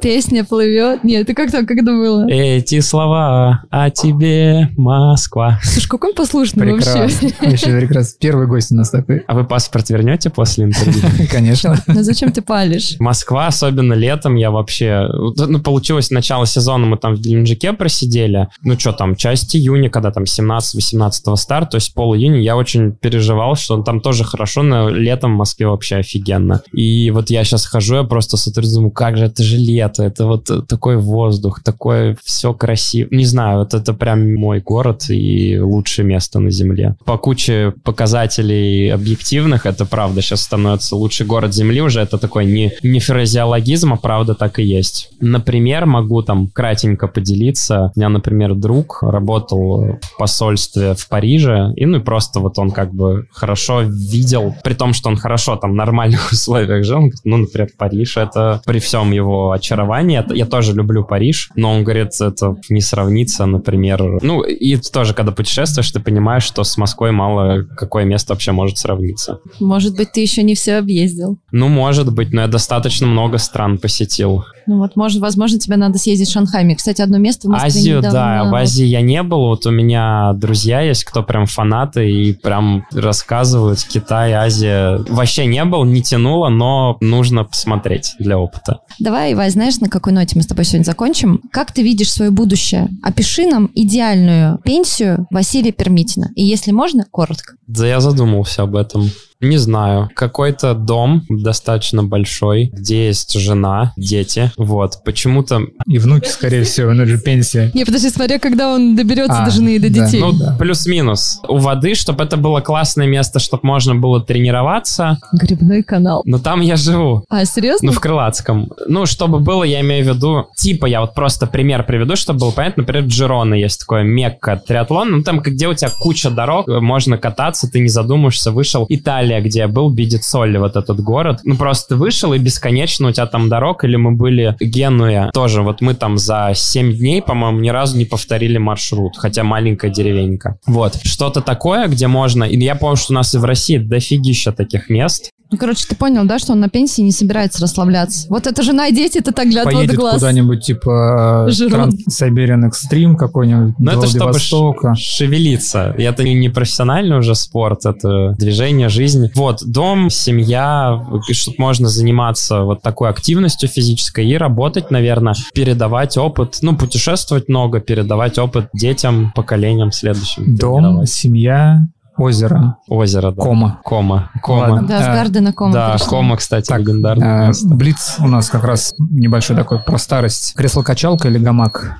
Песня плывет. Нет, ты как там, как было? Эти слова о тебе, Москва. Слушай, какой он послушный вообще. Вообще прекрасно. Первый гость у нас такой. А вы паспорт вернете после интервью? Конечно. Ну зачем ты палишь? Москва, особенно летом, я вообще... Ну, получается, начало сезона мы там в Геленджике просидели, ну что там, часть июня, когда там семнадцатого-восемнадцатого старт, то есть пол июня, я очень переживал, что там тоже хорошо, но летом в Москве вообще офигенно. И вот я сейчас хожу, я просто смотрю, думаю, как же это же лето, это вот такой воздух, такое все красиво. Не знаю, вот это прям мой город и лучшее место на земле. По куче показателей объективных, это правда, сейчас становится лучший город земли уже, это такой не, не фразеологизм, а правда так и есть. Например, могу могу там кратенько поделиться. У меня, например, друг работал в посольстве в Париже, и ну и просто вот он как бы хорошо видел, при том, что он хорошо там в нормальных условиях жил, он говорит, ну, например, Париж, это при всем его очаровании, я тоже люблю Париж, но он говорит, это не сравнится, например, ну, и тоже, когда путешествуешь, ты понимаешь, что с Москвой мало какое место вообще может сравниться. Может быть, ты еще не все объездил. Ну, может быть, но я достаточно много стран посетил. Ну вот, может, возможно, тебе надо съездить в Шанхай. Мне, кстати, одно место в Москве Азию, недавно... да, в Азии я не был. Вот у меня друзья есть, кто прям фанаты и прям рассказывают, Китай, Азия. Вообще не был, не тянуло, но нужно посмотреть для опыта. Давай, Вась, знаешь, на какой ноте мы с тобой сегодня закончим? Как ты видишь свое будущее? Опиши нам идеальную пенсию Василия Пермитина. И если можно, коротко. Да я задумался об этом. Не знаю. Какой-то дом достаточно большой, где есть жена, дети. Вот. Почему-то... И внуки, скорее всего, ну же пенсия. Не, подожди, смотря, когда он доберется а, до жены и до да, детей. Ну, да. Плюс-минус. У воды, чтобы это было классное место, чтобы можно было тренироваться. Грибной канал. Но там я живу. А, серьезно? Ну, в Крылатском. Ну, чтобы было, я имею в виду... Типа, я вот просто пример приведу, чтобы было понятно. Например, Джирона есть такое мекка триатлон. Ну, там, где у тебя куча дорог, можно кататься, ты не задумаешься, вышел. Италия, где я был, Бидицолли, вот этот город. Ну, просто ты вышел, и бесконечно у тебя там дорог. Или мы были Генуя тоже. Вот мы там за семь дней, по-моему, ни разу не повторили маршрут. Хотя маленькая деревенька. Вот. Что-то такое, где можно... И я помню, что у нас и в России дофигища таких мест. Ну, короче, ты понял, да, что он на пенсии не собирается расслабляться. Вот это жена и дети, это так для отвода глаз. Поедет куда-нибудь, типа, Siberian Экстрим какой-нибудь, ну, это чтобы ш- шевелиться. Это не профессиональный уже спорт, это движение, жизнь. Вот, дом, семья, чтобы можно заниматься вот такой активностью физической и работать, наверное, передавать опыт, ну, путешествовать много, передавать опыт детям, поколениям следующим. Дом, семья... Озеро. Озеро, да. Кома. Кома. Кома. Ладно. Да, с Гардена Кома. Да, пришла. Кома, кстати, так, легендарное место. Блиц у нас как раз небольшой такой про старость. Кресло-качалка или гамак?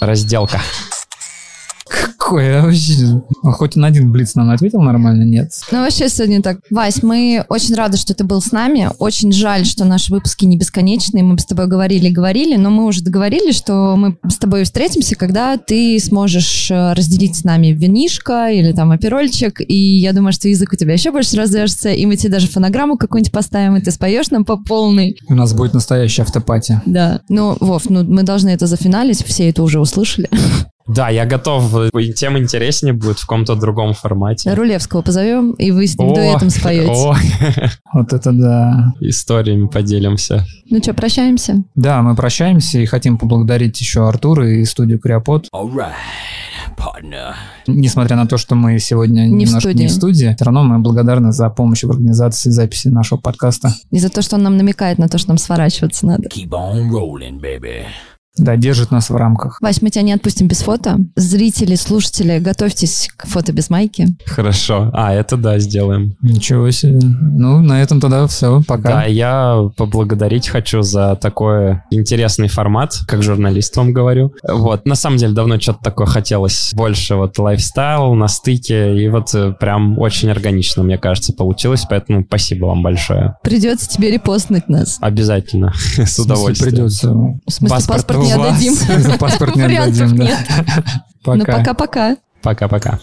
Разделка. Какое вообще? Хоть на один блиц нам ответил нормально, нет? Ну, вообще сегодня так. Вась, мы очень рады, что ты был с нами. Очень жаль, что наши выпуски не бесконечные. Мы бы с тобой говорили и говорили, но мы уже договорились, что мы с тобой встретимся, когда ты сможешь разделить с нами винишко или там аперольчик. И я думаю, что язык у тебя еще больше развяжется, и мы тебе даже фонограмму какую-нибудь поставим, и ты споешь нам по полной. У нас будет настоящая автопати. Да. Ну, Вов, ну мы должны это зафиналить, все это уже услышали. Да, я готов. Тем интереснее будет в каком-то другом формате. Рулевского позовем, и вы с ним дуэтом споете. О, вот это да. Историями поделимся. Ну что, прощаемся? Да, мы прощаемся и хотим поблагодарить еще Артура и студию Криопод. Alright. Partner. Несмотря на то, что мы сегодня не, немножко, в не в студии, все равно мы благодарны за помощь в организации записи нашего подкаста. И за то, что он нам намекает на то, что нам сворачиваться надо. Keep on rolling, baby. Да, держит нас в рамках. Вась, мы тебя не отпустим без фото. Зрители, слушатели, готовьтесь к фото без майки. Хорошо. А, это да, сделаем. Ничего себе. Ну, на этом тогда все, пока. Да, я поблагодарить хочу за такой интересный формат, как журналист вам говорю. Вот, на самом деле, давно что-то такое хотелось. Больше вот лайфстайл на стыке, и вот прям очень органично, мне кажется, получилось, поэтому спасибо вам большое. Придется тебе репостнуть нас. Обязательно, с удовольствием. Придется. В смысле, паспорт? Не отдадим. Паспорт не отдадим, да. Пока. Ну, пока-пока. Пока-пока.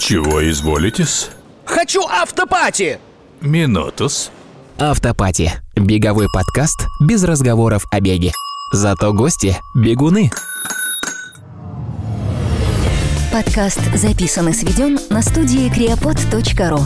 Чего изволитесь? Хочу автопати! Минутус. Автопати. Беговой подкаст без разговоров о беге. Зато гости – бегуны. Подкаст записан и сведен на студии криопод точка ру.